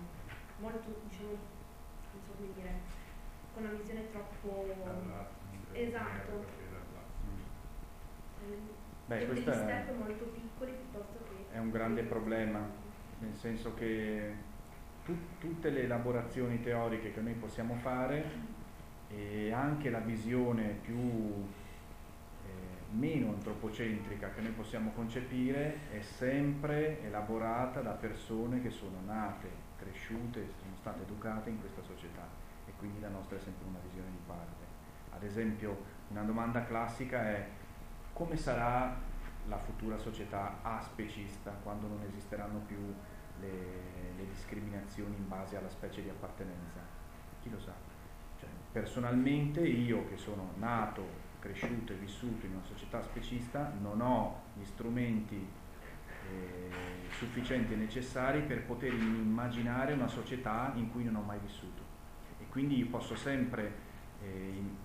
non so come dire, con una visione troppo esatto, degli step molto piccoli piuttosto che è un grande problema, nel senso che tutte le elaborazioni teoriche che noi possiamo fare e anche la visione più meno antropocentrica che noi possiamo concepire è sempre elaborata da persone che sono nate, cresciute, sono state educate in questa società, e quindi la nostra è sempre una visione di parte. Ad esempio, una domanda classica è: come sarà la futura società aspecista quando non esisteranno più le discriminazioni in base alla specie di appartenenza? Chi lo sa? Cioè, personalmente io, che sono nato, cresciuto e vissuto in una società specista, non ho gli strumenti sufficienti e necessari per poter immaginare una società in cui non ho mai vissuto, e quindi io posso sempre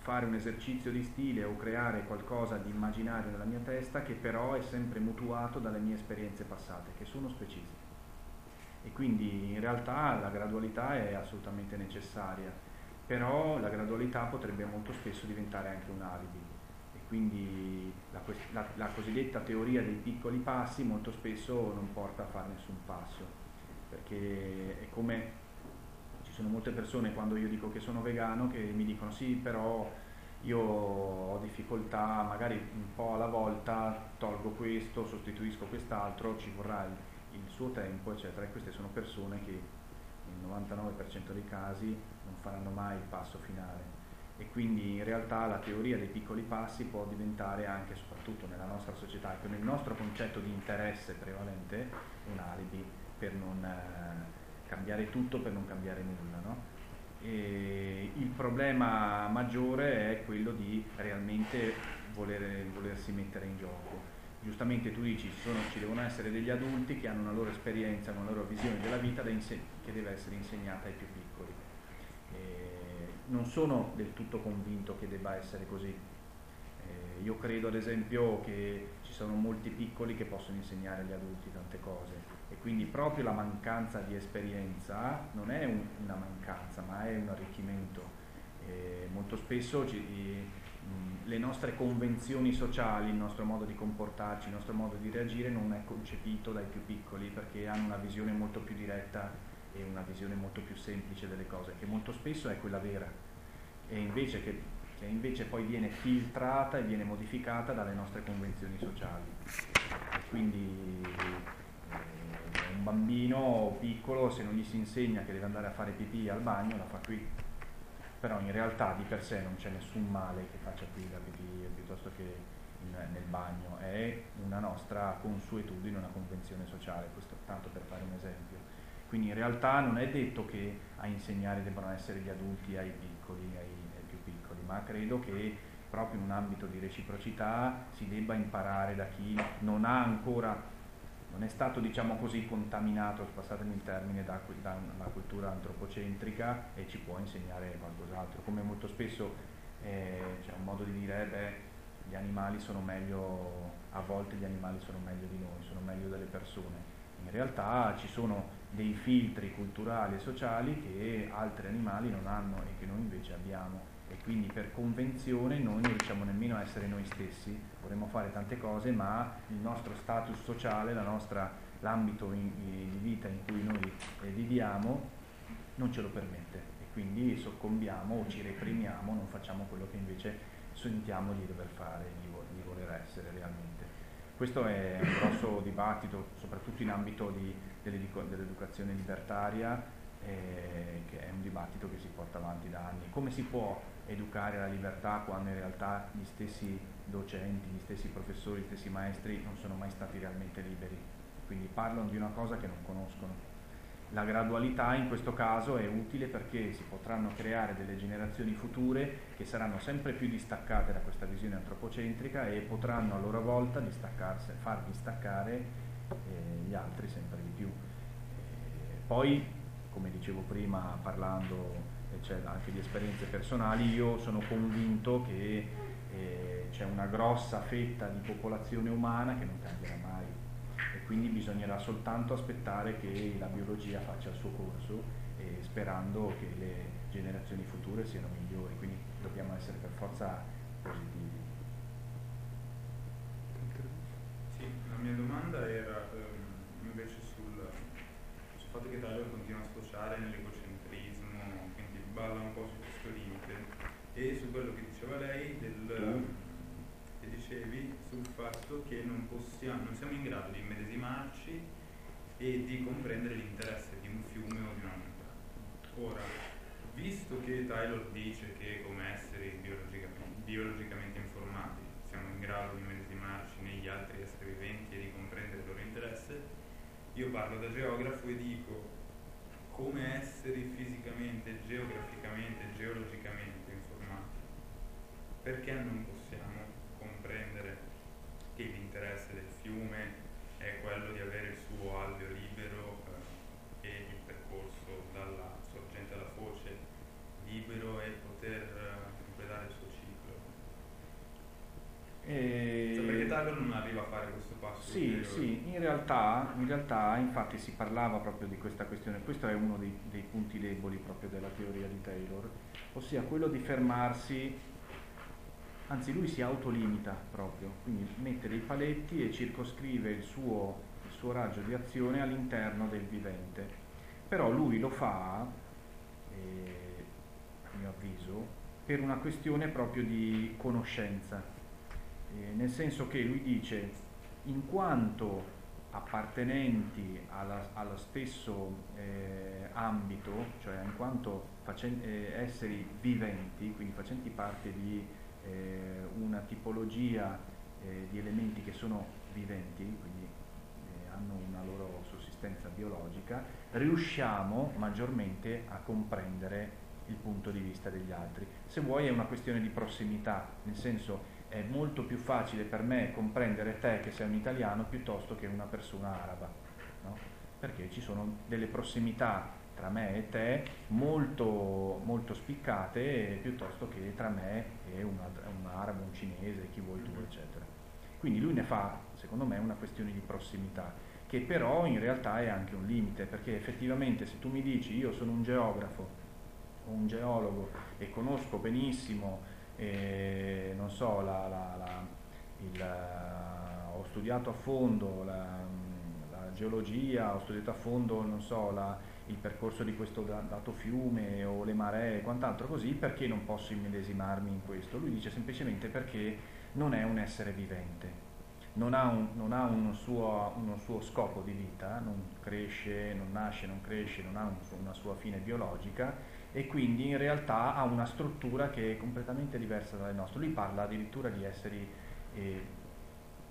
fare un esercizio di stile o creare qualcosa di immaginario nella mia testa, che però è sempre mutuato dalle mie esperienze passate, che sono speciste, e quindi in realtà la gradualità è assolutamente necessaria. Però la gradualità potrebbe molto spesso diventare anche un alibi, e quindi la cosiddetta teoria dei piccoli passi molto spesso non porta a fare nessun passo, perché è come ci sono molte persone, quando io dico che sono vegano, che mi dicono: sì, però io ho difficoltà, magari un po' alla volta tolgo questo, sostituisco quest'altro, ci vorrà il suo tempo, eccetera. E queste sono persone che nel 99% dei casi non faranno mai il passo finale, e quindi in realtà la teoria dei piccoli passi può diventare anche, soprattutto nella nostra società e con il nostro concetto di interesse prevalente, un alibi per non cambiare tutto, per non cambiare nulla, no? E il problema maggiore è quello di realmente volersi mettere in gioco. Giustamente tu dici, ci devono essere degli adulti che hanno una loro esperienza, una loro visione della vita che deve essere insegnata ai più piccoli. Non sono del tutto convinto che debba essere così. Io credo, ad esempio, che ci sono molti piccoli che possono insegnare agli adulti tante cose, e quindi proprio la mancanza di esperienza non è una mancanza, ma è un arricchimento. Molto spesso le nostre convenzioni sociali, il nostro modo di comportarci, il nostro modo di reagire non è concepito dai più piccoli, perché hanno una visione molto più diretta e una visione molto più semplice delle cose, che molto spesso è quella vera, e invece che poi viene filtrata e viene modificata dalle nostre convenzioni sociali. Quindi un bambino piccolo, se non gli si insegna che deve andare a fare pipì al bagno, la fa qui. Però in realtà di per sé non c'è nessun male che faccia qui la pipì piuttosto che nel bagno, è una nostra consuetudine, una convenzione sociale, questo tanto per fare un esempio. Quindi in realtà non è detto che a insegnare debbano essere gli adulti ai piccoli, ai più piccoli, ma credo che proprio in un ambito di reciprocità si debba imparare da chi non ha ancora, non è stato, diciamo così, contaminato, passatemi il termine, da una cultura antropocentrica, e ci può insegnare qualcos'altro. Come molto spesso c'è un modo di dire: gli animali sono meglio, a volte gli animali sono meglio di noi, sono meglio delle persone. In realtà ci sono dei filtri culturali e sociali che altri animali non hanno e che noi invece abbiamo, e quindi per convenzione noi non riusciamo nemmeno a essere noi stessi. Vorremmo fare tante cose, ma il nostro status sociale, l'ambito di vita in cui noi viviamo non ce lo permette, e quindi soccombiamo o ci reprimiamo, non facciamo quello che invece sentiamo di dover fare, di voler essere realmente. Questo è un grosso dibattito, soprattutto in ambito dell'educazione libertaria, che è un dibattito che si porta avanti da anni. Come si può educare alla libertà quando in realtà gli stessi docenti, gli stessi professori, gli stessi maestri non sono mai stati realmente liberi, quindi parlano di una cosa che non conoscono? La gradualità in questo caso è utile, perché si potranno creare delle generazioni future che saranno sempre più distaccate da questa visione antropocentrica, e potranno a loro volta far distaccare gli altri sempre di più. Poi, come dicevo prima, parlando anche di esperienze personali, io sono convinto che c'è una grossa fetta di popolazione umana che non cambierà mai, e quindi bisognerà soltanto aspettare che la biologia faccia il suo corso, e sperando che le generazioni future siano migliori, quindi dobbiamo essere per forza positivi. Sì, la mia domanda era invece sul fatto che Dario continua a associare fatto che non siamo in grado di immedesimarci e di comprendere l'interesse di un fiume o di una montagna. Ora, visto che Taylor dice che come esseri biologicamente informati siamo in grado di immedesimarci negli altri esseri viventi e di comprendere il loro interesse, io parlo da geografo e dico: come esseri fisicamente, geograficamente, geologicamente informati, perché non possiamo comprendere che l'interesse del fiume è quello di avere il suo alveo libero e il percorso dalla sorgente alla foce libero e poter completare il suo ciclo? Cioè, perché Taylor non arriva a fare questo passo? Sì, in realtà infatti si parlava proprio di questa questione. Questo è uno dei punti deboli proprio della teoria di Taylor, ossia quello di fermarsi. Anzi, lui si autolimita proprio, quindi mette dei paletti e circoscrive il suo raggio di azione all'interno del vivente. Però lui lo fa, a mio avviso, per una questione proprio di conoscenza, nel senso che lui dice: in quanto appartenenti allo stesso ambito, cioè in quanto esseri viventi, quindi facenti parte di una tipologia di elementi che sono viventi, quindi hanno una loro sussistenza biologica, riusciamo maggiormente a comprendere il punto di vista degli altri. Se vuoi è una questione di prossimità, nel senso è molto più facile per me comprendere te che sei un italiano piuttosto che una persona araba, no? Perché ci sono delle prossimità tra me e te molto, molto spiccate, piuttosto che tra me e un arabo, un cinese, chi vuoi tu, eccetera. Quindi lui ne fa, secondo me, una questione di prossimità, che però in realtà è anche un limite, perché effettivamente se tu mi dici io sono un geografo o un geologo e conosco benissimo, non so, ho studiato a fondo la geologia, ho studiato a fondo, non so, il percorso di questo dato fiume o le maree e quant'altro così, perché non posso immedesimarmi in questo? Lui dice semplicemente perché non è un essere vivente, non ha uno suo scopo di vita, non cresce, non nasce, non cresce, non ha una sua fine biologica, e quindi in realtà ha una struttura che è completamente diversa dalla nostra. Lui parla addirittura di esseri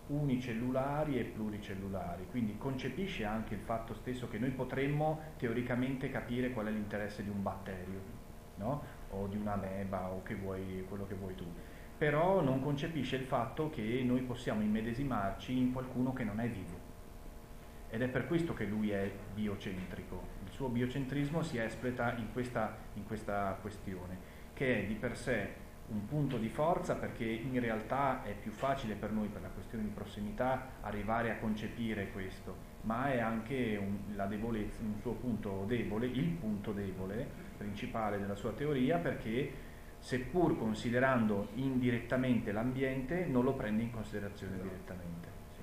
unicellulari e pluricellulari, quindi concepisce anche il fatto stesso che noi potremmo teoricamente capire qual è l'interesse di un batterio, no? O di un'ameba o che vuoi, quello che vuoi tu, però non concepisce il fatto che noi possiamo immedesimarci in qualcuno che non è vivo, ed è per questo che lui è biocentrico. Il suo biocentrismo si espleta in questa questione, che è di per sé un punto di forza, perché in realtà è più facile per noi, per la questione di prossimità, arrivare a concepire questo, ma è anche la debolezza, un suo punto debole, il punto debole principale della sua teoria, perché seppur considerando indirettamente l'ambiente non lo prende in considerazione direttamente. Sì.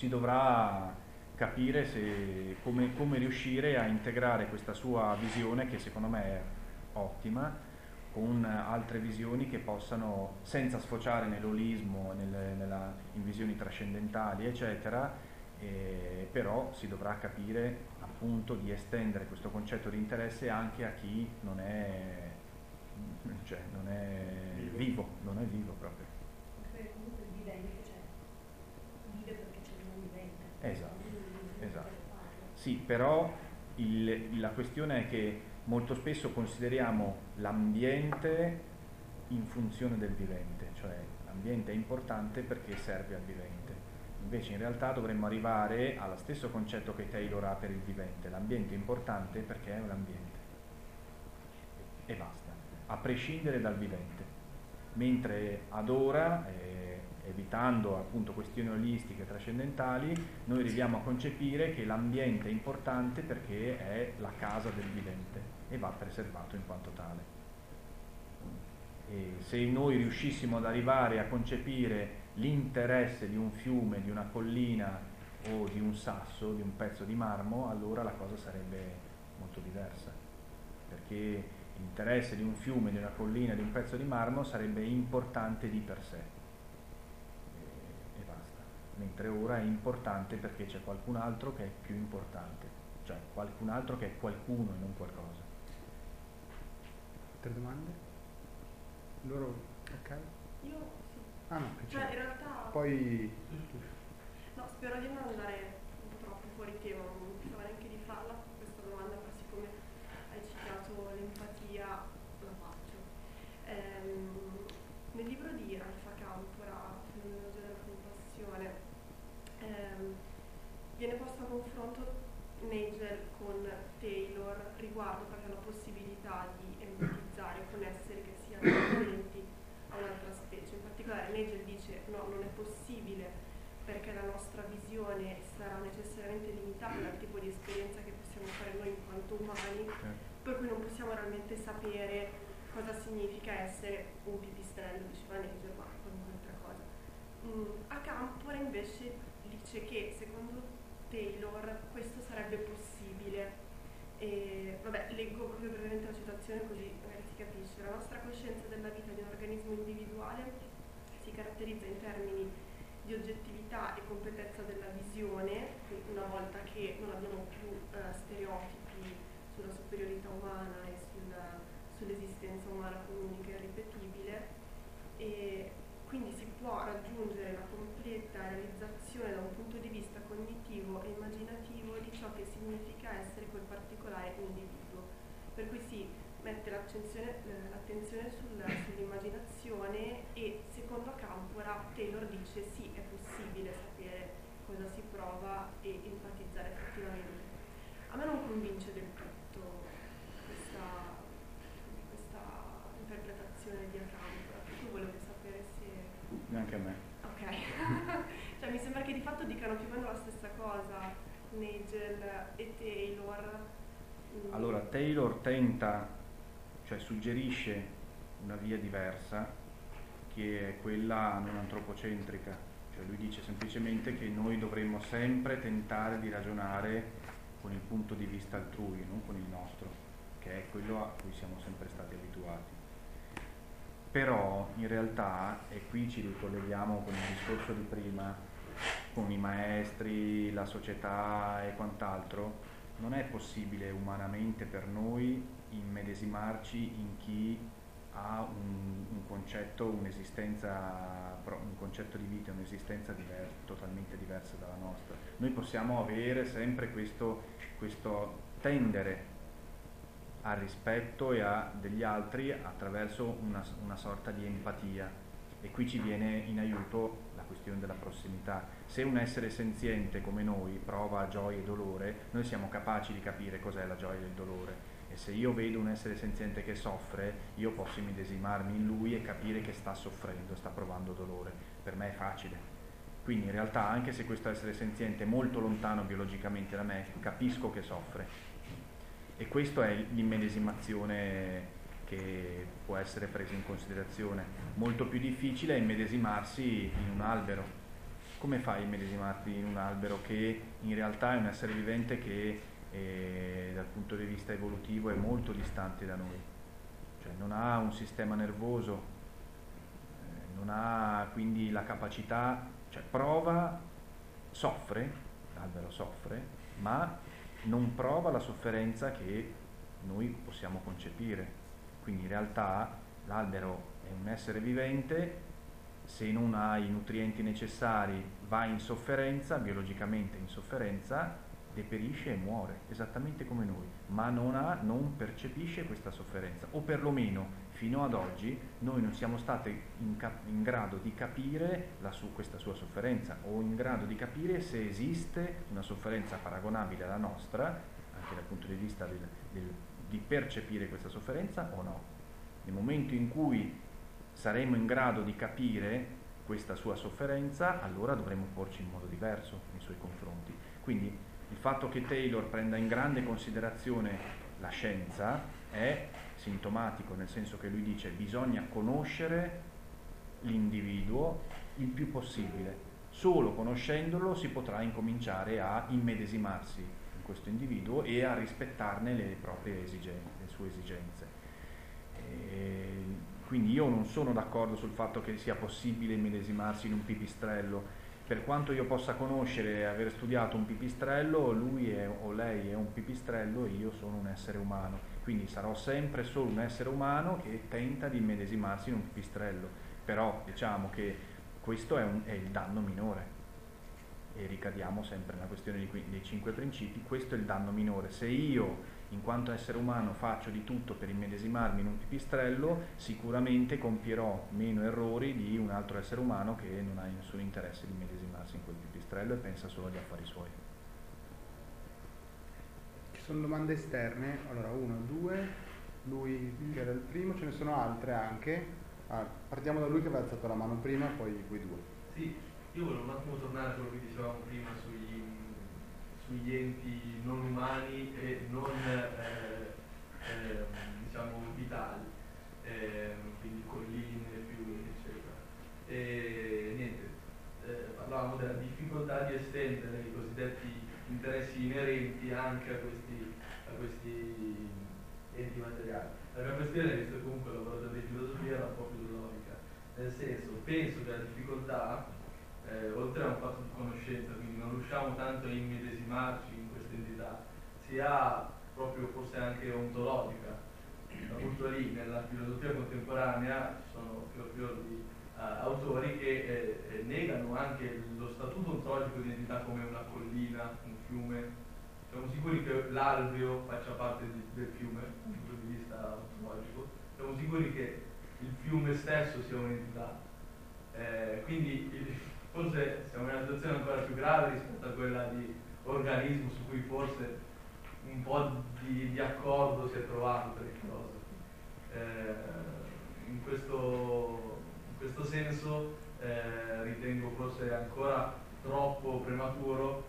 Si dovrà capire come riuscire a integrare questa sua visione, che secondo me è ottima, con altre visioni che possano, senza sfociare nell'olismo, in visioni trascendentali, eccetera, però si dovrà capire appunto di estendere questo concetto di interesse anche a chi non è vivo proprio. Perché comunque il vivente vive perché c'è il non vivente. Esatto. Sì, però la questione è che molto spesso consideriamo l'ambiente in funzione del vivente, cioè l'ambiente è importante perché serve al vivente. Invece in realtà dovremmo arrivare allo stesso concetto che Taylor ha per il vivente: l'ambiente è importante perché è un ambiente e basta, a prescindere dal vivente. Mentre ad ora, evitando appunto questioni olistiche trascendentali, noi arriviamo a concepire che l'ambiente è importante perché è la casa del vivente e va preservato in quanto tale. E se noi riuscissimo ad arrivare a concepire l'interesse di un fiume, di una collina o di un sasso, di un pezzo di marmo, allora la cosa sarebbe molto diversa, perché l'interesse di un fiume, di una collina, di un pezzo di marmo sarebbe importante di per sé. mentre ora è importante perché c'è qualcun altro che è più importante, cioè qualcun altro che è qualcuno e non qualcosa. Altre domande? Loro, ok? Io sì. Ah no, cioè, in realtà... Poi... No, spero di non andare troppo fuori tema, non pensavo neanche di farla questa domanda, ma siccome hai citato l'empatia, la faccio. Nel libro di Acampora, Fenomenologia della compassione, viene posto a confronto Nagel con Taylor riguardo proprio alla possibilità di empatizzare con esseri che siano appartenenti a un'altra specie. In particolare Nagel dice no, non è possibile perché la nostra visione sarà necessariamente limitata dal tipo di esperienza che possiamo fare noi in quanto umani, per cui non possiamo realmente sapere cosa significa essere un pipistrello, diceva Nagel, ma un'altra cosa. Acampora invece dice che secondo Taylor questo sarebbe possibile. E, vabbè, leggo proprio brevemente la citazione così magari si capisce. La nostra coscienza della vita di un organismo individuale si caratterizza in termini di oggettività e completezza della visione, una volta che non abbiamo più stereotipi sulla superiorità umana e sull'esistenza umana comunica e ripetibile, e quindi si può raggiungere la completa realizzazione da un punto di vista cognitivo e immaginativo di ciò che significa essere quel particolare individuo. Per cui si mette l'attenzione sull'immaginazione, e secondo Acampora Taylor dice sì, è possibile sapere cosa si prova e empatizzare effettivamente. A me non convince del tutto questa interpretazione di Acampora, perché volevo sapere se... Neanche a me. Ok. Cioè mi sembra che di fatto dicano più o meno la stessa cosa, Nagel e Taylor. Allora Taylor tenta, cioè suggerisce una via diversa, che è quella non antropocentrica, cioè lui dice semplicemente che noi dovremmo sempre tentare di ragionare con il punto di vista altrui, non con il nostro, che è quello a cui siamo sempre stati abituati. Però in realtà, e qui ci ricolleghiamo con il discorso di prima, con i maestri, la società e quant'altro, non è possibile umanamente per noi immedesimarci in chi ha un concetto, un'esistenza, un concetto di vita, un'esistenza totalmente diversa dalla nostra. Noi possiamo avere sempre questo tendere al rispetto e a degli altri attraverso una sorta di empatia, e qui ci viene in aiuto la questione della prossimità. Se un essere senziente come noi prova gioia e dolore, noi siamo capaci di capire cos'è la gioia e il dolore. E se io vedo un essere senziente che soffre, io posso immedesimarmi in lui e capire che sta soffrendo, sta provando dolore. Per me è facile. Quindi in realtà, anche se questo essere senziente è molto lontano biologicamente da me, capisco che soffre. E questa è l'immedesimazione che può essere presa in considerazione. Molto più difficile è immedesimarsi in un albero. Come fai a immedesimarti in un albero che in realtà è un essere vivente che... e dal punto di vista evolutivo è molto distante da noi, cioè non ha un sistema nervoso, non ha quindi la capacità, cioè prova, soffre, l'albero soffre, ma non prova la sofferenza che noi possiamo concepire. Quindi in realtà l'albero è un essere vivente, se non ha i nutrienti necessari va in sofferenza, biologicamente in sofferenza, deperisce e muore, esattamente come noi, ma non percepisce questa sofferenza, o perlomeno fino ad oggi noi non siamo stati in grado di capire questa sua sofferenza, o in grado di capire se esiste una sofferenza paragonabile alla nostra, anche dal punto di vista di percepire questa sofferenza o no. Nel momento in cui saremo in grado di capire questa sua sofferenza, allora dovremo porci in modo diverso nei suoi confronti. Quindi il fatto che Taylor prenda in grande considerazione la scienza è sintomatico, nel senso che lui dice bisogna conoscere l'individuo il più possibile. Solo conoscendolo si potrà incominciare a immedesimarsi in questo individuo e a rispettarne le proprie esigenze, le sue esigenze. Quindi io non sono d'accordo sul fatto che sia possibile immedesimarsi in un pipistrello, per quanto io possa conoscere e aver studiato un pipistrello, lui è, o lei è un pipistrello e io sono un essere umano, quindi sarò sempre solo un essere umano che tenta di immedesimarsi in un pipistrello, però diciamo che questo è il danno minore, e ricadiamo sempre nella questione dei 5 principi, questo è il danno minore. Se io in quanto essere umano faccio di tutto per immedesimarmi in un pipistrello, sicuramente compierò meno errori di un altro essere umano che non ha nessun interesse di immedesimarsi in quel pipistrello e pensa solo agli affari suoi. Ci sono domande esterne? Allora, 1, 2, lui che era il primo, ce ne sono altre anche. Ah, partiamo da lui che aveva alzato la mano prima, poi voi due. Sì, io volevo un attimo tornare a quello che dicevamo prima sugli enti non umani e non diciamo vitali, quindi colline, fiumi, eccetera. E niente, parlavamo della difficoltà di estendere i cosiddetti interessi inerenti anche a questi enti materiali. La mia questione, visto che comunque ho lavorato in filosofia, era un po' più logica, nel senso, penso che la difficoltà, oltre a un fatto di conoscenza, quindi non riusciamo tanto a immedesimarci in questa entità, sia proprio forse anche ontologica. Appunto lì nella filosofia contemporanea ci sono fior di autori che negano anche lo statuto ontologico di entità come una collina, un fiume. Siamo sicuri che l'alveo faccia parte del fiume dal punto di vista ontologico, siamo sicuri che il fiume stesso sia un'entità, quindi forse siamo in una situazione ancora più grave rispetto a quella di organismo, su cui forse un po' di accordo si è trovato per le cose. In questo senso ritengo forse ancora troppo prematuro,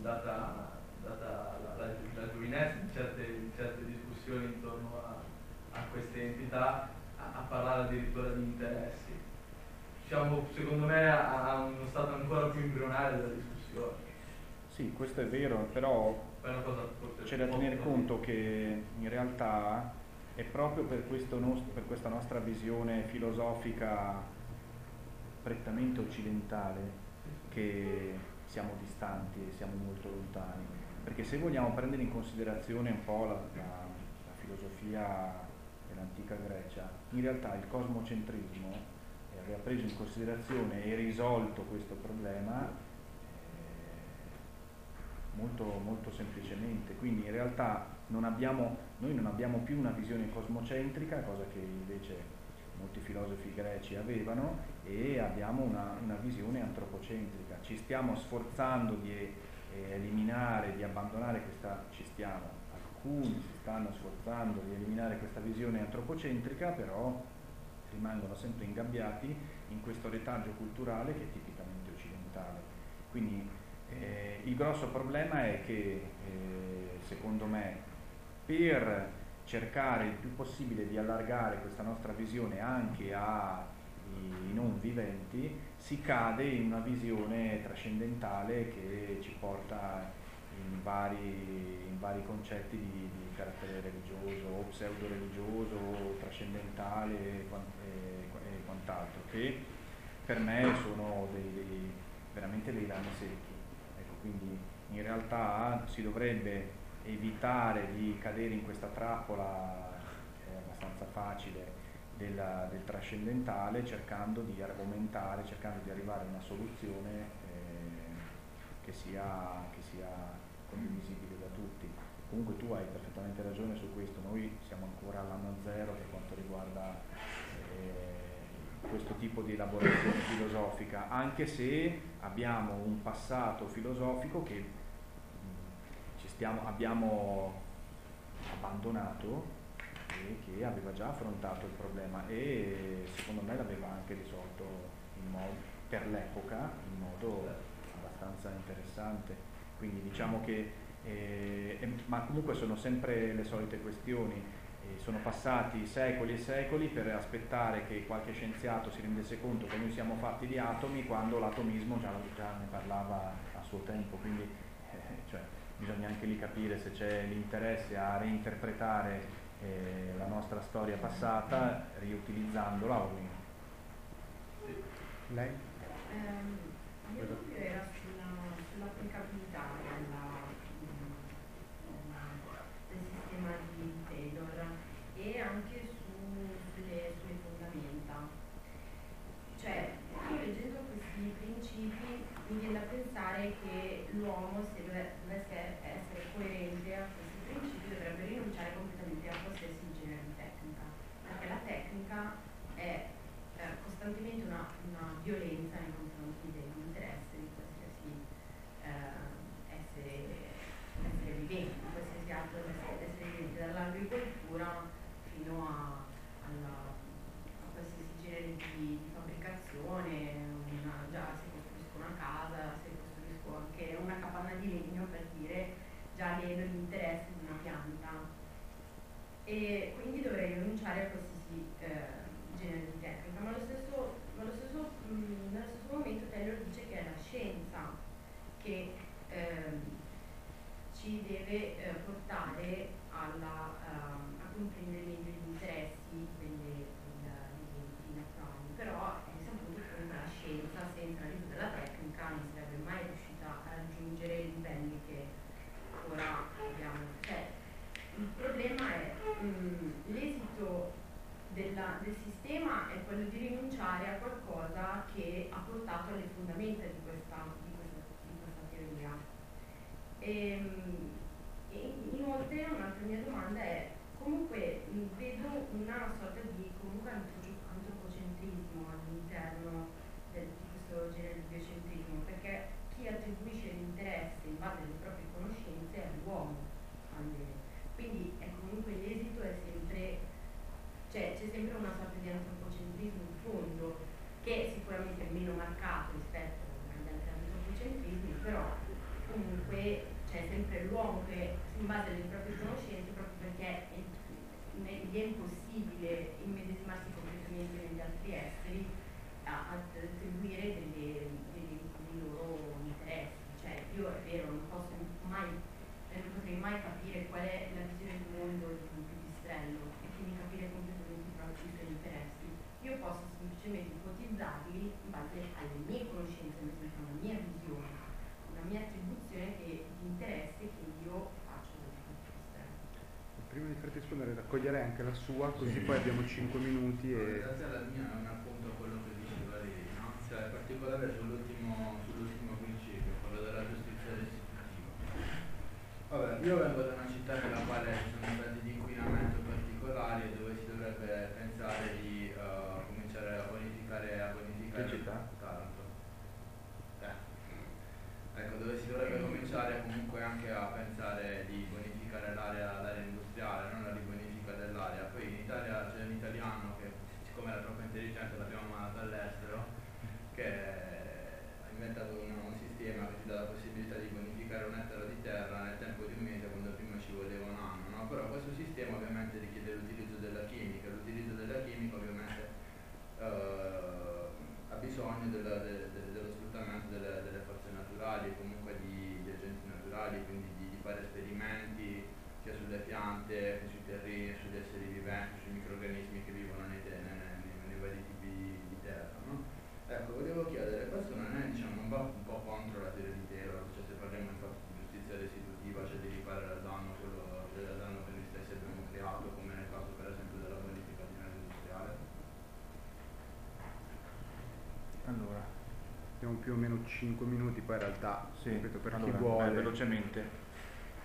data la giovinezza di certe discussioni intorno a queste entità, a parlare addirittura di interessi. Secondo me ha uno stato ancora più embrionale della discussione. Sì, questo è vero, però c'è da tenere conto che in realtà è proprio per questa nostra visione filosofica prettamente occidentale che siamo distanti e siamo molto lontani, perché se vogliamo prendere in considerazione un po' la filosofia dell'antica Grecia, in realtà il cosmocentrismo aveva preso in considerazione e risolto questo problema molto, molto semplicemente. Quindi in realtà noi non abbiamo più una visione cosmocentrica, cosa che invece molti filosofi greci avevano, e abbiamo una visione antropocentrica. Ci stiamo sforzando di eliminare, di abbandonare questa, alcuni si stanno sforzando di eliminare questa visione antropocentrica, però rimangono sempre ingabbiati in questo retaggio culturale che è tipicamente occidentale. Quindi il grosso problema è che, secondo me, per cercare il più possibile di allargare questa nostra visione anche ai non viventi, si cade in una visione trascendentale che ci porta in vari concetti di carattere religioso o pseudo-religioso o trascendentale e quant'altro, che per me sono veramente dei rami secchi. Ecco, quindi in realtà si dovrebbe evitare di cadere in questa trappola abbastanza facile del trascendentale, cercando di argomentare, cercando di arrivare a una soluzione che sia condivisibile da tutti. Comunque tu hai perfettamente ragione su questo, noi siamo ancora all'anno zero per quanto riguarda questo tipo di elaborazione filosofica, anche se abbiamo un passato filosofico che abbiamo abbandonato e che aveva già affrontato il problema, e secondo me l'aveva anche risolto per l'epoca in modo abbastanza interessante. Quindi diciamo che, ma comunque sono sempre le solite questioni, sono passati secoli e secoli per aspettare che qualche scienziato si rendesse conto che noi siamo fatti di atomi, quando l'atomismo già ne parlava a suo tempo, quindi bisogna anche lì capire se c'è l'interesse a reinterpretare la nostra storia passata riutilizzandola o meno. Lei? anche sulle sue fondamenta. Cioè, io leggendo questi principi mi viene da pensare che l'uomo, se dovesse essere coerente a questi principi, dovrebbe rinunciare completamente a qualsiasi genere di tecnica, perché la tecnica è costantemente una violenza nei confronti dell'interesse di qualsiasi essere vivente, di qualsiasi altro essere vivente, dall'agricoltura fino a qualsiasi genere di fabbricazione. Già se costruisco una casa, se costruisco anche una capanna di legno, per dire, già vedo l'interesse di una pianta, e quindi dovrei rinunciare a qualsiasi genere di tecnica, ma nello stesso momento Taylor dice che è la scienza che ci deve portare a comprendere meglio gli interessi degli enti naturali, però è saputo che la scienza senza l'aiuto della tecnica non sarebbe mai riuscita a raggiungere i livelli che ora abbiamo. Cioè, il problema è l'esito del sistema è quello di rinunciare a qualcosa che ha portato alle fondamenta di questa teoria. E inoltre un'altra mia domanda è, comunque vedo una sorta di antropocentrismo all'interno di questo genere di biocentrismo, perché chi attribuisce l'interesse in base alle proprie conoscenze è l'uomo, quindi è comunque l'esito è sempre, cioè c'è sempre una sorta di antropocentrismo in fondo, che è sicuramente è meno marcato rispetto agli altri antropocentrismi, però comunque c'è sempre l'uomo che in base alle proprie conoscenze, proprio perché gli è impossibile immedesimarsi completamente negli altri esseri, attribuire dei loro interessi. Cioè io è vero, non potrei mai capire qual è la visione del mondo di un pipistrello e quindi capire completamente i suoi interessi. Io posso semplicemente ipotizzarli in base alle mie conoscenze, alla mia visione, alla mia attribuzione di interesse che io faccio del pipistrello. Prima di farti rispondere raccoglierei anche la sua, così poi abbiamo 5 minuti. E grazie alla mia è un appunto a quello che diceva lei, no? Cioè, in particolare sull'ultimo principio, quello della giustizia restitutiva. Vabbè, io vengo da una città nella quale ci sono stati di inquinamento particolari e dove si dovrebbe pensare di cominciare a bonificare che città? Taranto. Ecco, dove si dovrebbe cominciare comunque anche a pensare di bonificare l'area industriale, non la ribonifica dell'area. Poi in Italia c'è l'italiano che, siccome era troppo intelligente, l'abbiamo mandato all'estero, che ha inventato un sistema che ti dà la possibilità di bonificare un ettaro di terra nel tempo di un mese, quando prima ci voleva un anno, no? Però questo sistema ovviamente richiede l'utilizzo della chimica, ovviamente ha bisogno dello sfruttamento delle forze naturali, comunque di agenti naturali, quindi di fare esperimenti sia sulle piante che sui terreni, sugli esseri viventi, sui microrganismi che vivono nei vari tipi di terra, no? Ecco, volevo chiedere, questo non va un po' contro la teoria di Taylor, cioè se parliamo infatti di giustizia restitutiva, cioè di riparare al danno che noi stessi abbiamo creato, come nel caso per esempio della bonificazione industriale? Allora, abbiamo più o meno 5 minuti, poi in realtà, sì, ripeto, per allora, chi vuole... velocemente.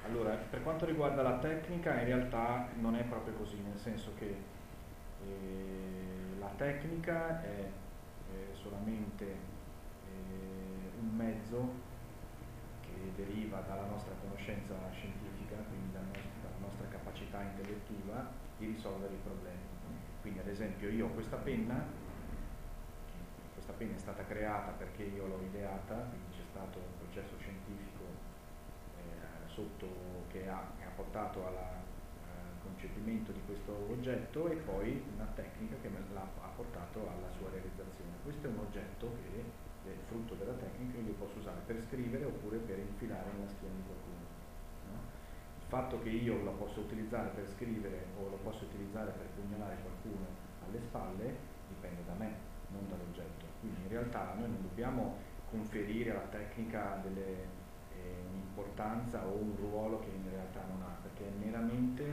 Allora, per quanto riguarda la tecnica, in realtà non è proprio così, nel senso che la tecnica è solamente un mezzo che deriva dalla nostra conoscenza scientifica, quindi dalla nostra capacità intellettiva di risolvere i problemi. Quindi ad esempio io ho questa penna è stata creata perché io l'ho ideata, quindi c'è stato un processo scientifico che ha portato al concepimento di questo oggetto e poi una tecnica che ha portato alla sua realizzazione. Questo è un oggetto che è il frutto della tecnica, io posso usare per scrivere oppure per infilare nella schiena di qualcuno, no? Il fatto che io lo posso utilizzare per scrivere o lo posso utilizzare per pugnalare qualcuno alle spalle dipende da me, non dall'oggetto. Quindi in realtà noi non dobbiamo conferire alla tecnica un'importanza o un ruolo che in realtà non ha, perché è meramente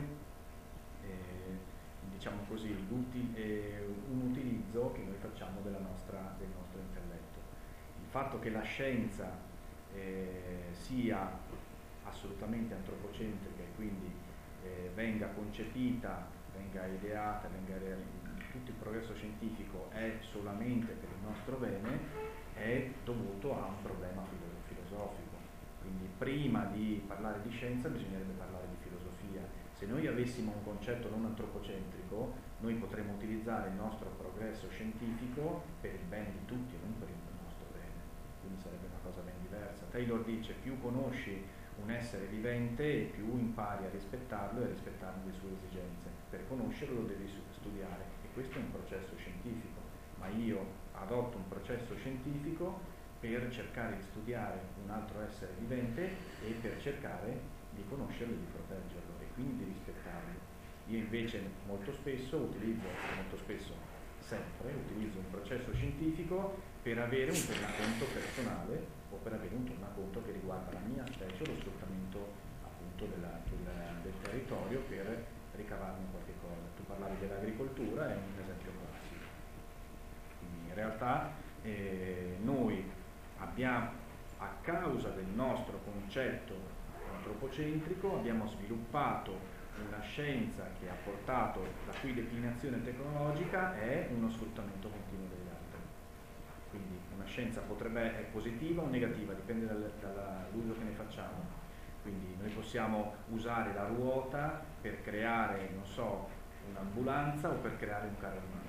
diciamo così, un utilizzo che noi facciamo della nostra, del nostro intelletto. Il fatto che la scienza sia assolutamente antropocentrica e quindi venga concepita, venga ideata, venga realizzata, tutto il progresso scientifico è solamente per il nostro bene, è dovuto a un problema filosofico. Quindi prima di parlare di scienza bisognerebbe parlare di filosofia. Se noi avessimo un concetto non antropocentrico, noi potremmo utilizzare il nostro progresso scientifico per il bene di tutti e non per il nostro bene. Quindi sarebbe una cosa ben diversa. Taylor dice: più conosci un essere vivente e più impari a rispettarlo e a rispettare le sue esigenze. Per conoscerlo lo devi studiare, e questo è un processo scientifico. Ma io adotto un processo scientifico per cercare di studiare un altro essere vivente e per cercare di conoscerlo e di proteggerlo e quindi di rispettarlo. Io invece molto spesso utilizzo, sempre, utilizzo un processo scientifico per avere un tornaconto personale o per avere un tornaconto che riguarda la mia specie o lo sfruttamento appunto del territorio per ricavarmi qualche cosa. Tu parlavi dell'agricoltura, è un esempio classico. Quindi in realtà noi abbiamo, a causa del nostro concetto antropocentrico, abbiamo sviluppato una scienza che ha portato, la cui declinazione tecnologica è uno sfruttamento continuo degli altri. Quindi una scienza potrebbe essere positiva o negativa, dipende dall'uso che ne facciamo. Quindi noi possiamo usare la ruota per creare, non so, un'ambulanza o per creare un carro armato.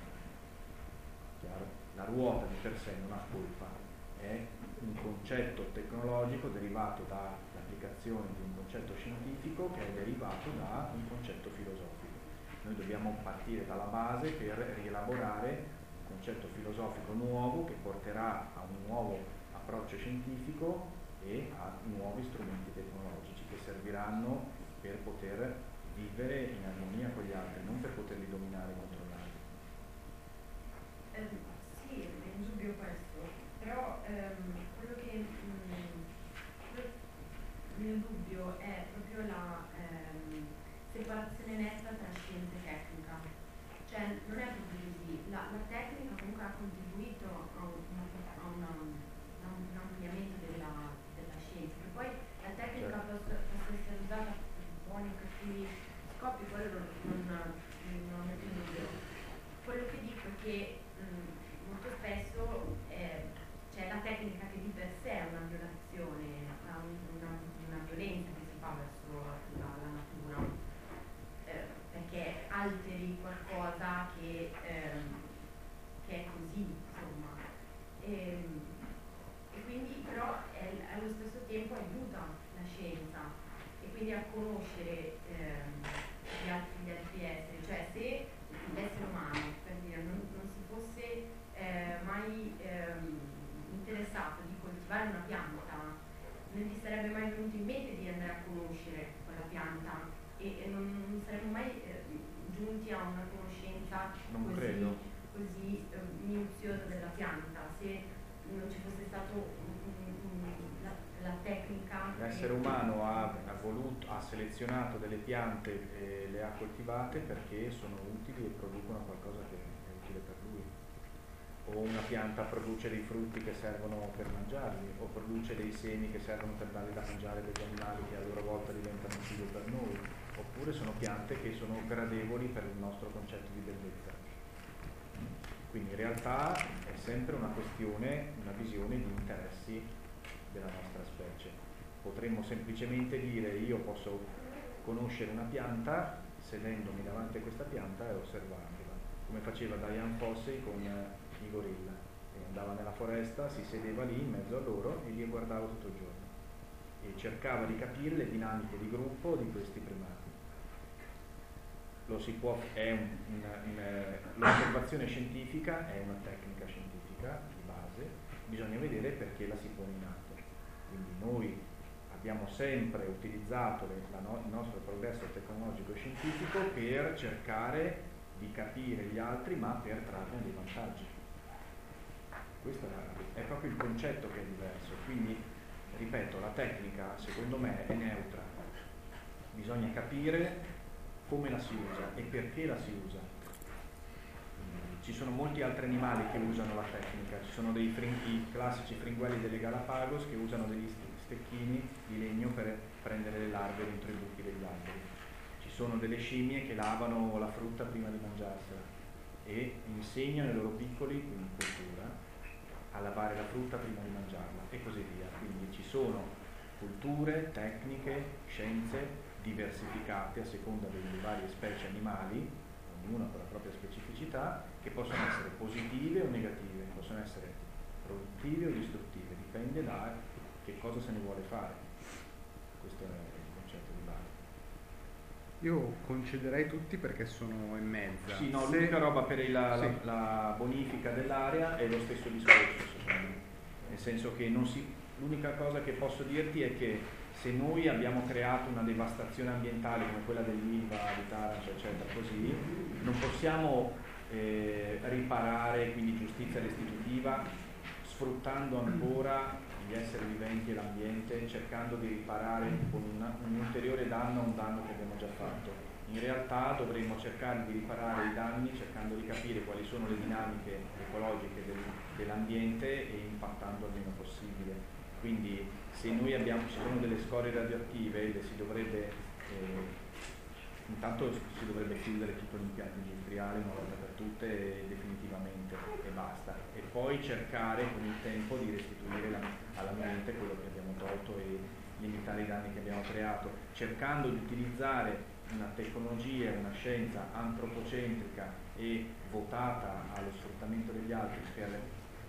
Chiaro? La ruota di per sé non ha colpa, è un concetto tecnologico derivato dall'applicazione di un concetto scientifico che è derivato da un concetto filosofico. Noi dobbiamo partire dalla base per rielaborare un concetto filosofico nuovo che porterà a un nuovo approccio scientifico e a nuovi strumenti tecnologici che serviranno per poter vivere in armonia con gli altri, non per poterli dominare e controllare. Sì, è un dubbio questo. Però quello che il mio dubbio è proprio la separazione netta tra scienza e tecnica. Cioè non è proprio così, la tecnica comunque ha contribuito a un ampliamento della scienza, che poi la tecnica possa essere usata per buoni e cattivi scopi, quello non è più dubbio. Quello che dico è che molto spesso cioè la tecnica che di per sé è una violazione, una violenza che si fa verso la natura, perché alteri qualcosa che è così, insomma. E quindi però allo stesso tempo aiuta la scienza e quindi a conoscere gli altri esseri. Cioè se l'essere umano, per dire, non si fosse mai... interessato di coltivare una pianta, non ti sarebbe mai venuto in mente di andare a conoscere quella pianta e non saremmo mai giunti a una conoscenza così minuziosa della pianta se non ci fosse stato la tecnica. L'essere umano ha selezionato delle piante e le ha coltivate perché sono utili e producono qualcosa che è utile per lui. O una pianta produce dei frutti che servono per mangiarli, o produce dei semi che servono per dare da mangiare degli animali che a loro volta diventano cibo per noi, oppure sono piante che sono gradevoli per il nostro concetto di bellezza. Quindi in realtà è sempre una questione, una visione di interessi della nostra specie. Potremmo semplicemente dire: io posso conoscere una pianta sedendomi davanti a questa pianta e osservarla, come faceva Diane Fossey con i gorilla, e andava nella foresta, si sedeva lì in mezzo a loro e li guardava tutto il giorno e cercava di capire le dinamiche di gruppo di questi primati. L'osservazione scientifica è una tecnica scientifica di base, bisogna vedere perché la si pone in atto. Quindi noi abbiamo sempre utilizzato il nostro progresso tecnologico e scientifico per cercare di capire gli altri, ma per trarne dei vantaggi. Questo è proprio il concetto che è diverso. Quindi, ripeto, la tecnica secondo me è neutra, bisogna capire come la si usa e perché la si usa. Ci sono molti altri animali che usano la tecnica, ci sono dei fringhi, classici fringuelli delle Galapagos, che usano degli stecchini di legno per prendere le larve dentro i buchi degli alberi. Ci sono delle scimmie che lavano la frutta prima di mangiarsela e insegnano ai loro piccoli, quindi cultura, a lavare la frutta prima di mangiarla e così via. Quindi ci sono culture, tecniche, scienze diversificate a seconda delle varie specie animali, ognuna con la propria specificità, che possono essere positive o negative, possono essere produttive o distruttive, dipende da che cosa se ne vuole fare. Questo è il concetto di base. Io concederei tutti perché sono e mezza. Sì, no, se... l'unica roba per la bonifica dell'area è lo stesso discorso, nel senso che l'unica cosa che posso dirti è che se noi abbiamo creato una devastazione ambientale come quella dell'Ilva, di Taranto, eccetera, così, non possiamo riparare, quindi giustizia restitutiva, sfruttando ancora gli esseri viventi e l'ambiente, cercando di riparare con un ulteriore danno a un danno che abbiamo già fatto. In realtà dovremmo cercare di riparare i danni cercando di capire quali sono le dinamiche ecologiche dell'ambiente e impattando il meno possibile. Quindi se noi ci sono delle scorie radioattive, intanto si dovrebbe chiudere tutto l'impianto industriale una volta per tutte e definitivamente e basta, e poi cercare con il tempo di restituire all'ambiente quello che abbiamo tolto e limitare i danni che abbiamo creato, cercando di utilizzare una tecnologia, una scienza antropocentrica e votata allo sfruttamento degli altri per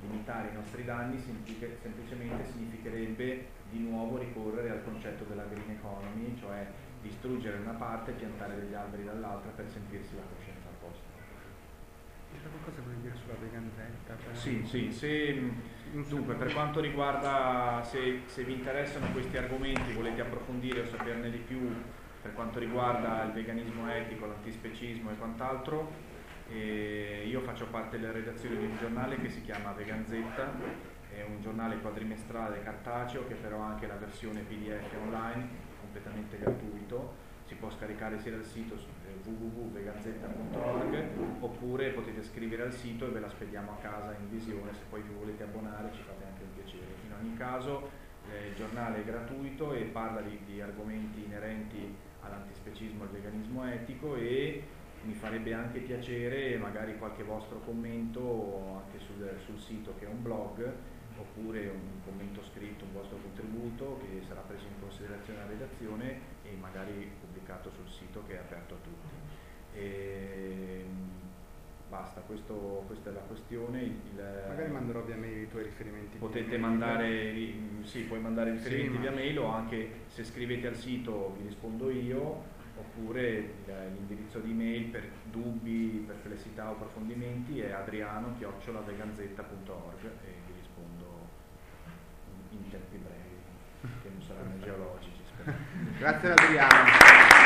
limitare i nostri danni. Semplicemente significherebbe di nuovo ricorrere al concetto della green economy, cioè distruggere una parte e piantare degli alberi dall'altra per sentirsi la coscienza a posto. C'è qualcosa da dire sulla Veganzetta? Dunque, per quanto riguarda, se vi interessano questi argomenti, volete approfondire o saperne di più per quanto riguarda il veganismo etico, l'antispecismo e quant'altro, io faccio parte della redazione di un giornale che si chiama Veganzetta, è un giornale quadrimestrale cartaceo che però ha anche la versione PDF online, completamente gratuito, si può scaricare sia dal sito www.veganzetta.org oppure potete scrivere al sito e ve la spediamo a casa in visione. Se poi vi volete abbonare ci fate anche un piacere. In ogni caso il giornale è gratuito e parla di argomenti inerenti all'antispecismo e al veganismo etico, e mi farebbe anche piacere magari qualche vostro commento anche sul sito, che è un blog, oppure un commento scritto, un vostro contributo che sarà preso in considerazione alla redazione e magari pubblicato sul sito, che è aperto a tutti. E basta, questa è la questione. Magari manderò via mail i tuoi riferimenti. Potete mandare, sì, puoi mandare riferimenti via mail, o anche se scrivete al sito vi rispondo io, oppure l'indirizzo di mail per dubbi, perplessità o approfondimenti è adriano@veganzetta.org e vi rispondo in tempi brevi, che non saranno geologici, spero. Grazie Adriano.